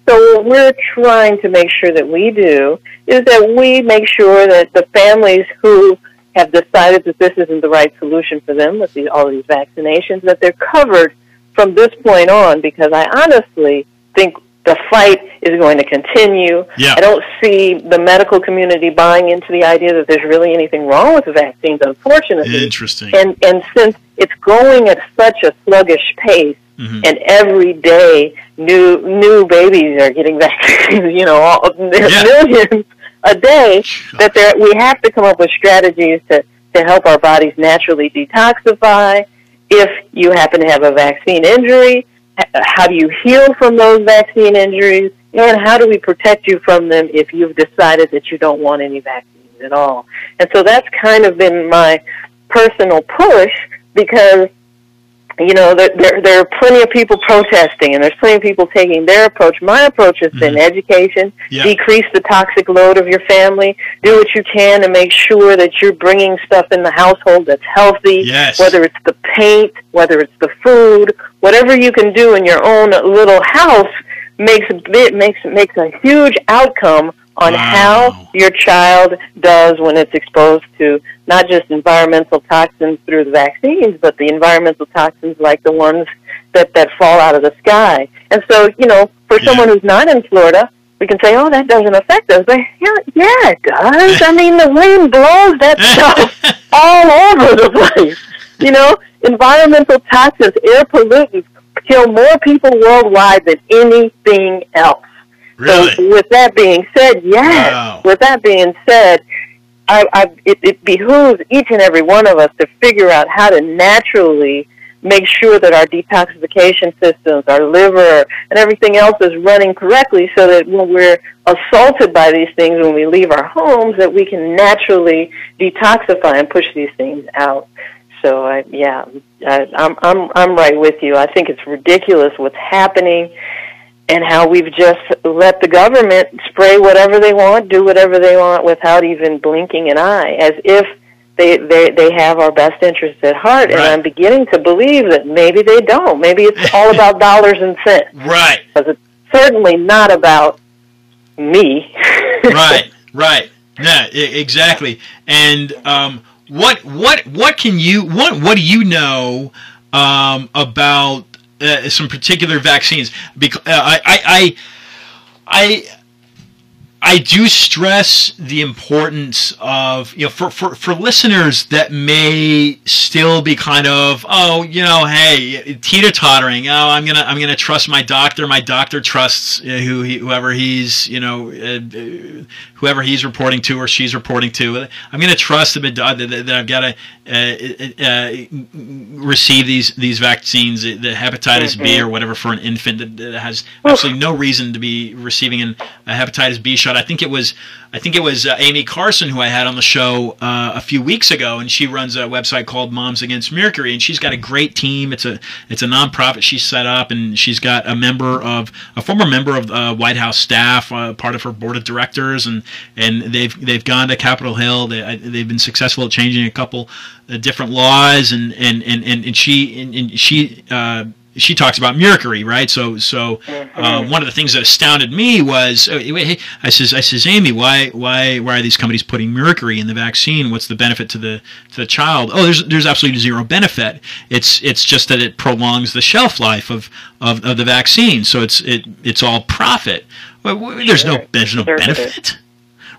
So what we're trying to make sure that we do is that we make sure that the families who have decided that this isn't the right solution for them with these, all these vaccinations, that they're covered from this point on, because I honestly think the fight is going to continue. Yeah. I don't see the medical community buying into the idea that there's really anything wrong with the vaccines, unfortunately. Interesting. And, and since it's going at such a sluggish pace, mm-hmm. and every day new new babies are getting vaccines, you know, all, there's yeah. millions a day, that there, we have to come up with strategies to, to help our bodies naturally detoxify. If you happen to have a vaccine injury, how do you heal from those vaccine injuries? And how do we protect you from them if you've decided that you don't want any vaccines at all? And so that's kind of been my personal push, because, you know, there, there, there are plenty of people protesting, and there's plenty of people taking their approach. My approach has been mm-hmm. education, yeah. decrease the toxic load of your family, do what you can to make sure that you're bringing stuff in the household that's healthy, yes. whether it's the paint, whether it's the food, whatever you can do in your own little house makes a, bit, makes, makes a huge outcome on wow. how your child does when it's exposed to not just environmental toxins through the vaccines, but the environmental toxins like the ones that, that fall out of the sky. And so, you know, for yeah. someone who's not in Florida, we can say, oh, that doesn't affect us. But yeah, yeah it does. I mean, the wind blows that stuff all over the place. You know, environmental toxins, air pollutants, kill more people worldwide than anything else. Really? So with that being said, yes, wow. with that being said, I, I, it, it behooves each and every one of us to figure out how to naturally make sure that our detoxification systems, our liver, and everything else is running correctly, so that when we're assaulted by these things, when we leave our homes, that we can naturally detoxify and push these things out. So I, yeah, I, I'm, I'm, I'm right with you. I think it's ridiculous what's happening. and how we've just let the government spray whatever they want, do whatever they want without even blinking an eye, as if they, they, they have our best interests at heart. Right. And I'm beginning to believe that maybe they don't. Maybe it's all about dollars and cents. Right. Because it's certainly not about me. Right, right. Yeah, exactly. And um, what what what can you what what do you know um, about uh, some particular vaccines? Because uh, I, I I I I do stress the importance of, you know, for, for for listeners that may still be kind of, oh, you know, hey, teeter-tottering. Oh, I'm gonna I'm gonna trust my doctor. My doctor trusts uh, who he, whoever he's you know. Uh, whoever he's reporting to or she's reporting to, I'm going to trust them that, that, that I've got to uh, uh, receive these these vaccines, the hepatitis mm-hmm. B or whatever for an infant that, that has absolutely no reason to be receiving an, a hepatitis B shot. I think it was I think it was uh, Amy Carson who I had on the show uh, a few weeks ago, and she runs a website called Moms Against Mercury, and she's got a great team. It's a it's a nonprofit she's set up, and she's got a member of a former member of uh, White House staff, uh, part of her board of directors, and And they've they've gone to Capitol Hill. They they've been successful at changing a couple uh, different laws. And and and and, and she and, and she uh, she talks about mercury, right? So so uh, one of the things that astounded me was I says I says Amy, why why why are these companies putting mercury in the vaccine? What's the benefit to the to the child? Oh, there's there's absolutely zero benefit. It's it's just that it prolongs the shelf life of of, of the vaccine. So it's it it's all profit. There's no there's no benefit.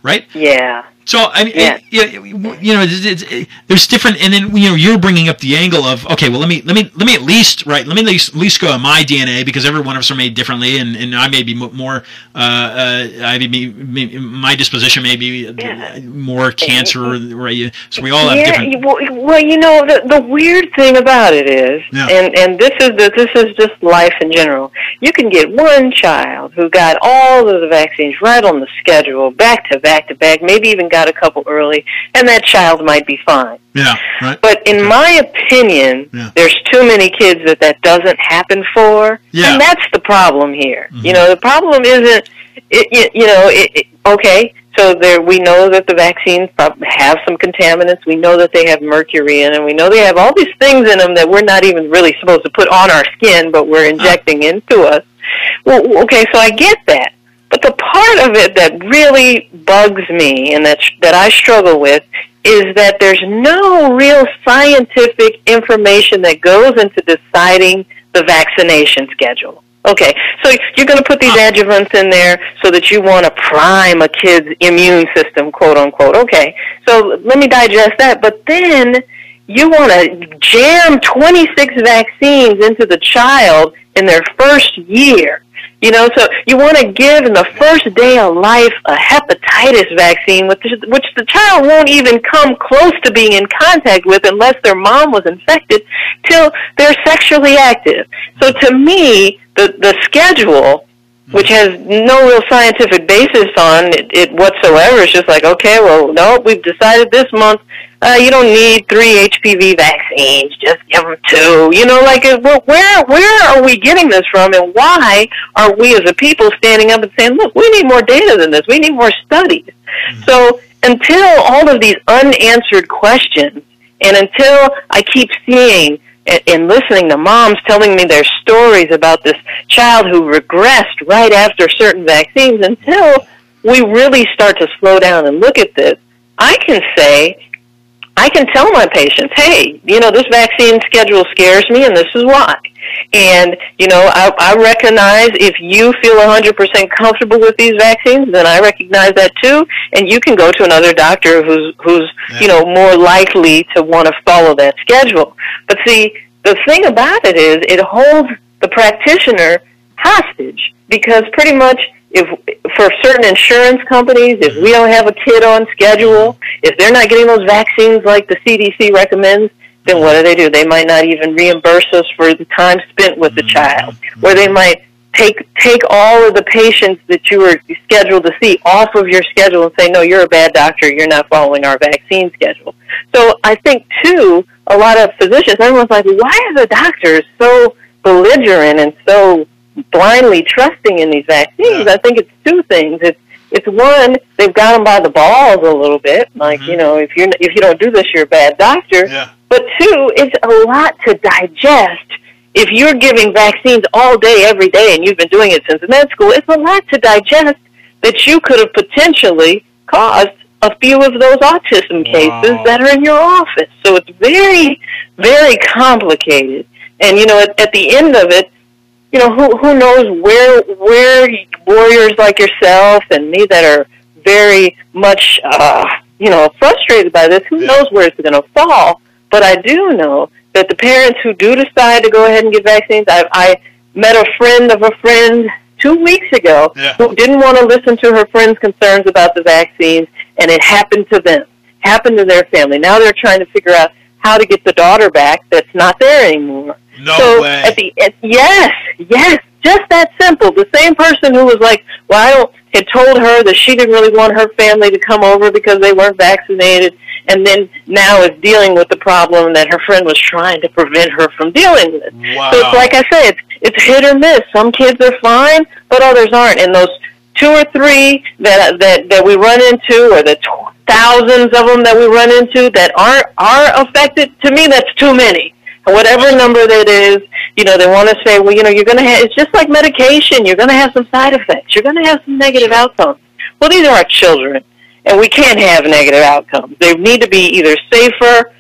Right? Yeah. So I mean, yeah. you know, it's, it's, it, there's different, and then you know, you're bringing up the angle of okay, well, let me let me let me at least right, let me at least, at least go on my D N A because every one of us are made differently, and, and I may be more, uh, uh, I may, may, my disposition may be yeah. more cancer, right? So we all have yeah, different. Well, well, you know, the, the weird thing about it is, yeah. and and this is the, this is just life in general. You can get one child who got all of the vaccines right on the schedule, back to back to back, maybe even got a couple early, and that child might be fine. Yeah, right. But in my opinion, yeah. there's too many kids that that doesn't happen for, yeah. and that's the problem here. Mm-hmm. You know, the problem isn't, it, you know, it, it, okay, so there, we know that the vaccines have some contaminants, we know that they have mercury in, and we know they have all these things in them that we're not even really supposed to put on our skin, but we're injecting uh. into us. Well, okay, so I get that. But the part of it that really bugs me and that that I struggle with is that there's no real scientific information that goes into deciding the vaccination schedule. Okay, so you're going to put these adjuvants in there so that you want to prime a kid's immune system, quote unquote. Okay, so let me digest that. But then you want to jam twenty-six vaccines into the child in their first year. You know, so you want to give in the first day of life a hepatitis vaccine, which, which the child won't even come close to being in contact with unless their mom was infected till they're sexually active. So to me, the, the schedule, which has no real scientific basis on it, it whatsoever, it's just like, okay, well, nope, we've decided this month uh, you don't need three H P V vaccines, just give them two. You know, like, well, where where are we getting this from, and why are we as a people standing up and saying, look, we need more data than this, we need more studies? Mm-hmm. So until all of these unanswered questions, and until I keep seeing and listening to moms telling me their stories about this child who regressed right after certain vaccines, until we really start to slow down and look at this, I can say, I can tell my patients, hey, you know, this vaccine schedule scares me and this is why. And, you know, I, I recognize if you feel one hundred percent comfortable with these vaccines, then I recognize that too. And you can go to another doctor who's, who's yeah. you know, more likely to want to follow that schedule. But see, the thing about it is it holds the practitioner hostage, because pretty much if for certain insurance companies, if we don't have a kid on schedule, if they're not getting those vaccines like the C D C recommends, then what do they do? They might not even reimburse us for the time spent with the child, or they might take take all of the patients that you were scheduled to see off of your schedule and say, no, you're a bad doctor, you're not following our vaccine schedule. So I think, too, a lot of physicians, everyone's like, why are the doctors so belligerent and so blindly trusting in these vaccines, yeah. I think it's two things. It's It's one, they've got them by the balls a little bit, like, mm-hmm. you know, if you're if you don't do this, you're a bad doctor. Yeah. But two, it's a lot to digest. If you're giving vaccines all day, every day, and you've been doing it since med school, it's a lot to digest that you could have potentially caused a few of those autism cases wow. that are in your office. So it's very, very complicated. And, you know, at, at the end of it, you know, who who knows where where warriors like yourself and me that are very much, uh, you know, frustrated by this, who yeah. knows where it's going to fall. But I do know that the parents who do decide to go ahead and get vaccines, I, I met a friend of a friend two weeks ago yeah. who didn't want to listen to her friend's concerns about the vaccines, and it happened to them, happened to their family. Now they're trying to figure out how to get the daughter back that's not there anymore. No so way. At the, at, yes, yes, just that simple. The same person who was like, well, I don't, had told her that she didn't really want her family to come over because they weren't vaccinated, and then now is dealing with the problem that her friend was trying to prevent her from dealing with. Wow. So it's like I say, it's, it's hit or miss. Some kids are fine, but others aren't. And those two or three that that, that we run into, or the tw- thousands of them that we run into that aren't are affected, to me, that's too many. Whatever number that is, you know, they want to say, well, you know, you're going to have, it's just like medication, you're going to have some side effects, you're going to have some negative outcomes. Well, these are our children, and we can't have negative outcomes. They need to be either safer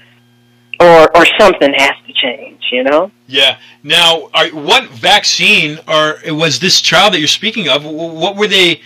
or or something has to change, you know? Yeah. Now, are, what vaccine or was this child that you're speaking of, what were they...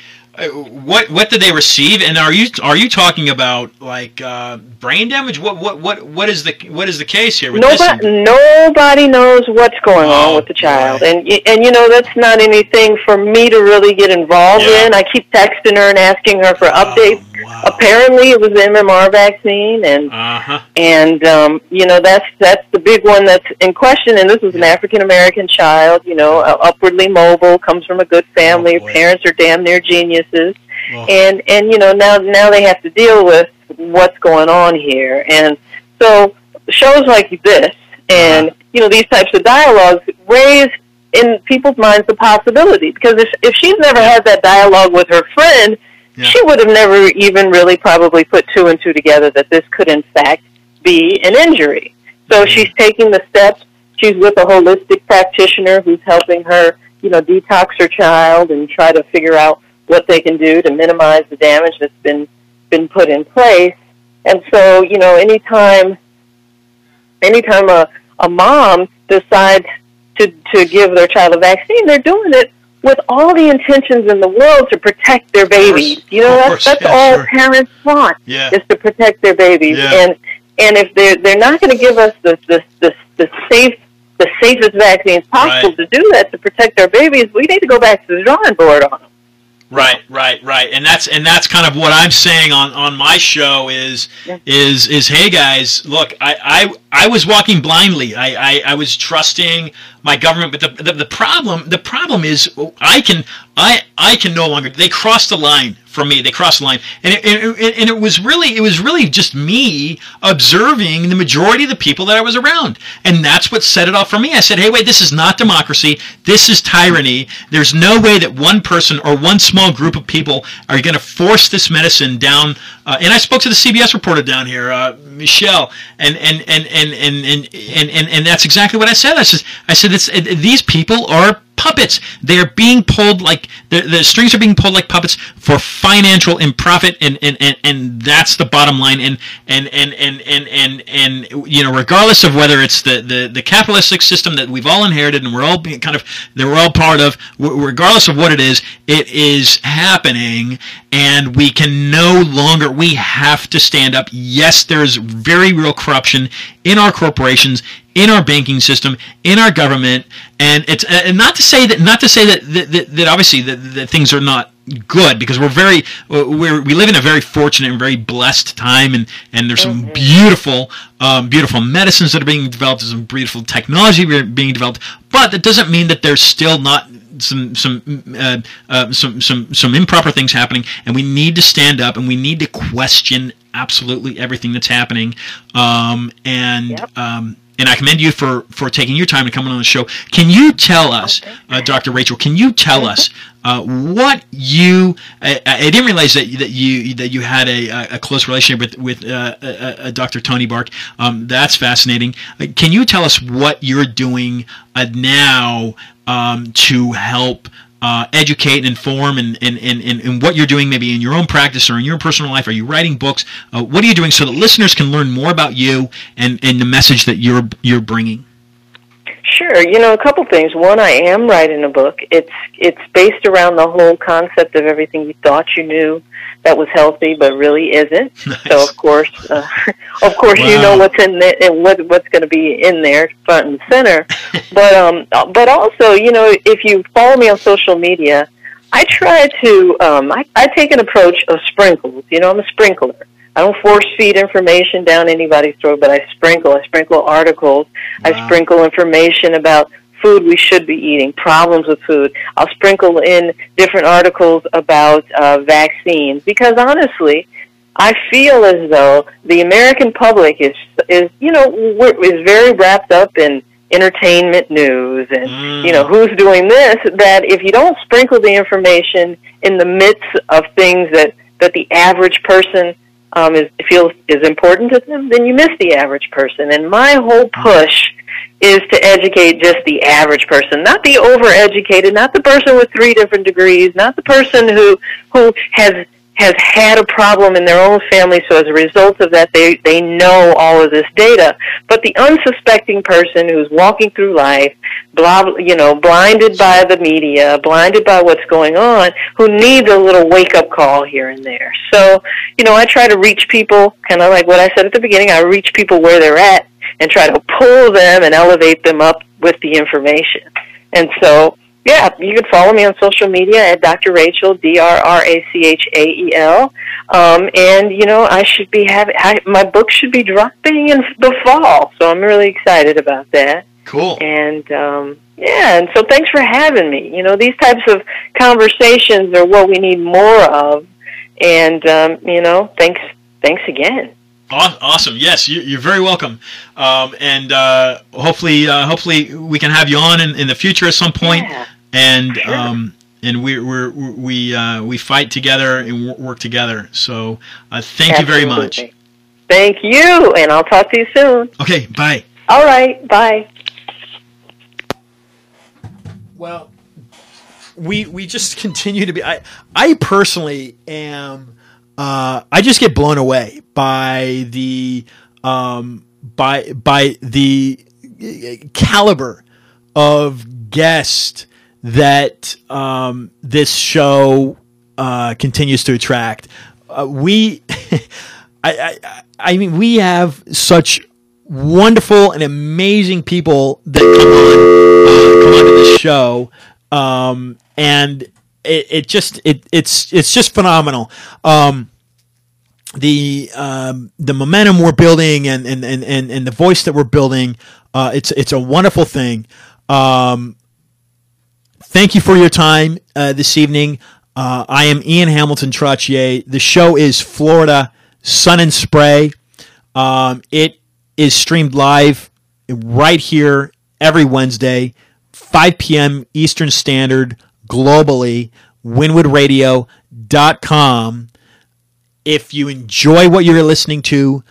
What what did they receive? And are you are you talking about like uh, brain damage? What what what what is the what is the case here? With nobody this? nobody knows what's going oh, on with the child, right. and and you know that's not anything for me to really get involved yeah. in. I keep texting her and asking her for updates. Oh, wow. Apparently, it was the M M R vaccine, and uh-huh. and um, you know that's that's the big one that's in question. And this is an African American child, you know, uh, upwardly mobile, comes from a good family. Oh, parents are damn near genius. Oh. And and you know now now they have to deal with what's going on here, and so shows like this and uh-huh. you know these types of dialogues raise in people's minds the possibility, because if if she's never had that dialogue with her friend, yeah. she would have never even really probably put two and two together that this could in fact be an injury. So mm-hmm. she's taking the steps. She's with a holistic practitioner who's helping her, you know, detox her child and try to figure out what they can do to minimize the damage that's been been put in place. And so, you know, anytime anytime a, a mom decides to, to give their child a vaccine, they're doing it with all the intentions in the world to protect their babies. You know, that's, that's yeah, all sure. parents want yeah. is to protect their babies. Yeah. And and if they're they're not going to give us the the, the the safe the safest vaccines possible right. to do that to protect our babies, we need to go back to the drawing board on them. Right, right, right, and that's and that's kind of what I'm saying on, on my show is yeah. is is hey guys, look, I I, I was walking blindly, I, I, I was trusting my government, but the, the the problem the problem is I can I I can no longer they crossed the line for me, they crossed the line, and it, and it, and it was really it was really just me observing the majority of the people that I was around, and that's what set it off for me. I said, hey wait, this is not democracy, this is tyranny. There's no way that one person or one small group of people are going to force this medicine down. Uh, and I spoke to the C B S reporter down here, uh, Michelle, and and and and and and and and, and that's exactly what I said. I said I said. It's, these people are puppets. They're being pulled like the, the strings are being pulled like puppets for financial and profit, and and, and, and that's the bottom line. And and and, and and and and and you know, regardless of whether it's the, the, the capitalistic system that we've all inherited and we're all being kind of that we're all part of, regardless of what it is, it is happening, and we can no longer. We have to stand up. Yes, there's very real corruption in our corporations, in our banking system, in our government, and it's and not to say that not to say that that, that obviously that, that things are not good, because we're very we're, we live in a very fortunate and very blessed time, and and there's some beautiful um, beautiful medicines that are being developed, there's some beautiful technology being developed, but that doesn't mean that there's still not some some uh, uh, some some some improper things happening, and we need to stand up and we need to question absolutely everything that's happening, um, and. Yep. Um, and I commend you for, for taking your time and coming on the show. Can you tell us, uh, Doctor Rachel, can you tell us uh, what you I, – I didn't realize that, that you that you had a, a close relationship with, with uh, uh, Doctor Tony Bark. Um, that's fascinating. Can you tell us what you're doing uh, now um, to help – Uh, educate and inform and, and, and, and what you're doing maybe in your own practice or in your personal life? Are you writing books? Uh, what are you doing so that listeners can learn more about you and, and the message that you're you're bringing? Sure. You know, a couple things. One, I am writing a book. It's it's based around the whole concept of everything you thought you knew that was healthy but really isn't. Nice. So, of course, uh, of course, wow. You know what's in there and what what's going to be in there front and center. But um, but also, you know, if you follow me on social media, I try to um, I, I take an approach of sprinkles. You know, I'm a sprinkler. I don't force feed information down anybody's throat, but I sprinkle. I sprinkle articles. Wow. I sprinkle information about food we should be eating, problems with food. I'll sprinkle in different articles about uh, vaccines because, honestly, I feel as though the American public is, is you know, we're, is very wrapped up in entertainment news and, mm. you know, who's doing this, that if you don't sprinkle the information in the midst of things that, that the average person Um, is, feels is important to them, then you miss the average person. And my whole push is to educate just the average person, not the overeducated, not the person with three different degrees, not the person who who has has had a problem in their own family, so as a result of that, they, they know all of this data. But the unsuspecting person who's walking through life, blah, you know, blinded by the media, blinded by what's going on, who needs a little wake-up call here and there. So, you know, I try to reach people, kind of like what I said at the beginning, I reach people where they're at and try to pull them and elevate them up with the information. And so... yeah, you can follow me on social media at Doctor Rachel, D R R A C H A E L, um, and you know I should be having I, my book should be dropping in the fall, so I'm really excited about that. Cool. And um, yeah, and so thanks for having me. You know, these types of conversations are what we need more of, and um, you know, thanks, thanks again. Awesome. Yes, you're very welcome, um, and uh, hopefully, uh, hopefully we can have you on in, in the future at some point. Yeah, and sure. um, and we we're, we uh, we fight together and work together. So uh, thank Absolutely. you very much. Thank you, and I'll talk to you soon. Okay. Bye. All right. Bye. Well, we we just continue to be. I I personally am. Uh, I just get blown away by the um, by by the caliber of guest that um, this show uh, continues to attract. Uh, we, I, I, I mean, we have such wonderful and amazing people that come on uh, come onto this show, um, and. It, it just it it's it's just phenomenal. Um, the um, the momentum we're building and and, and, and and the voice that we're building, uh, it's it's a wonderful thing. Um, thank you for your time uh, this evening. Uh, I am Ian Hamilton Trottier. The show is Florida Sun and Spray. Um, it is streamed live right here every Wednesday, five p.m. Eastern Standard. Globally, wynwood radio dot com. If you enjoy what you're listening to,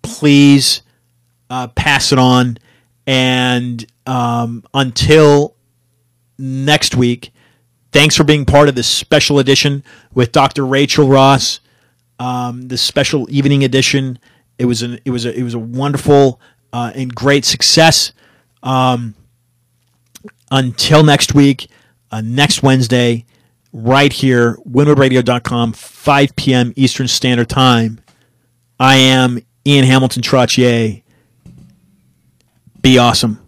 please uh, pass it on. And um, until next week, thanks for being part of this special edition with Doctor Rachel Ross. Um, this special evening edition. It was an it was a it was a wonderful uh, and great success. Um, until next week. Uh, next Wednesday, right here, wynwood radio dot com, five p.m. Eastern Standard Time. I am Ian Hamilton Trottier. Be awesome.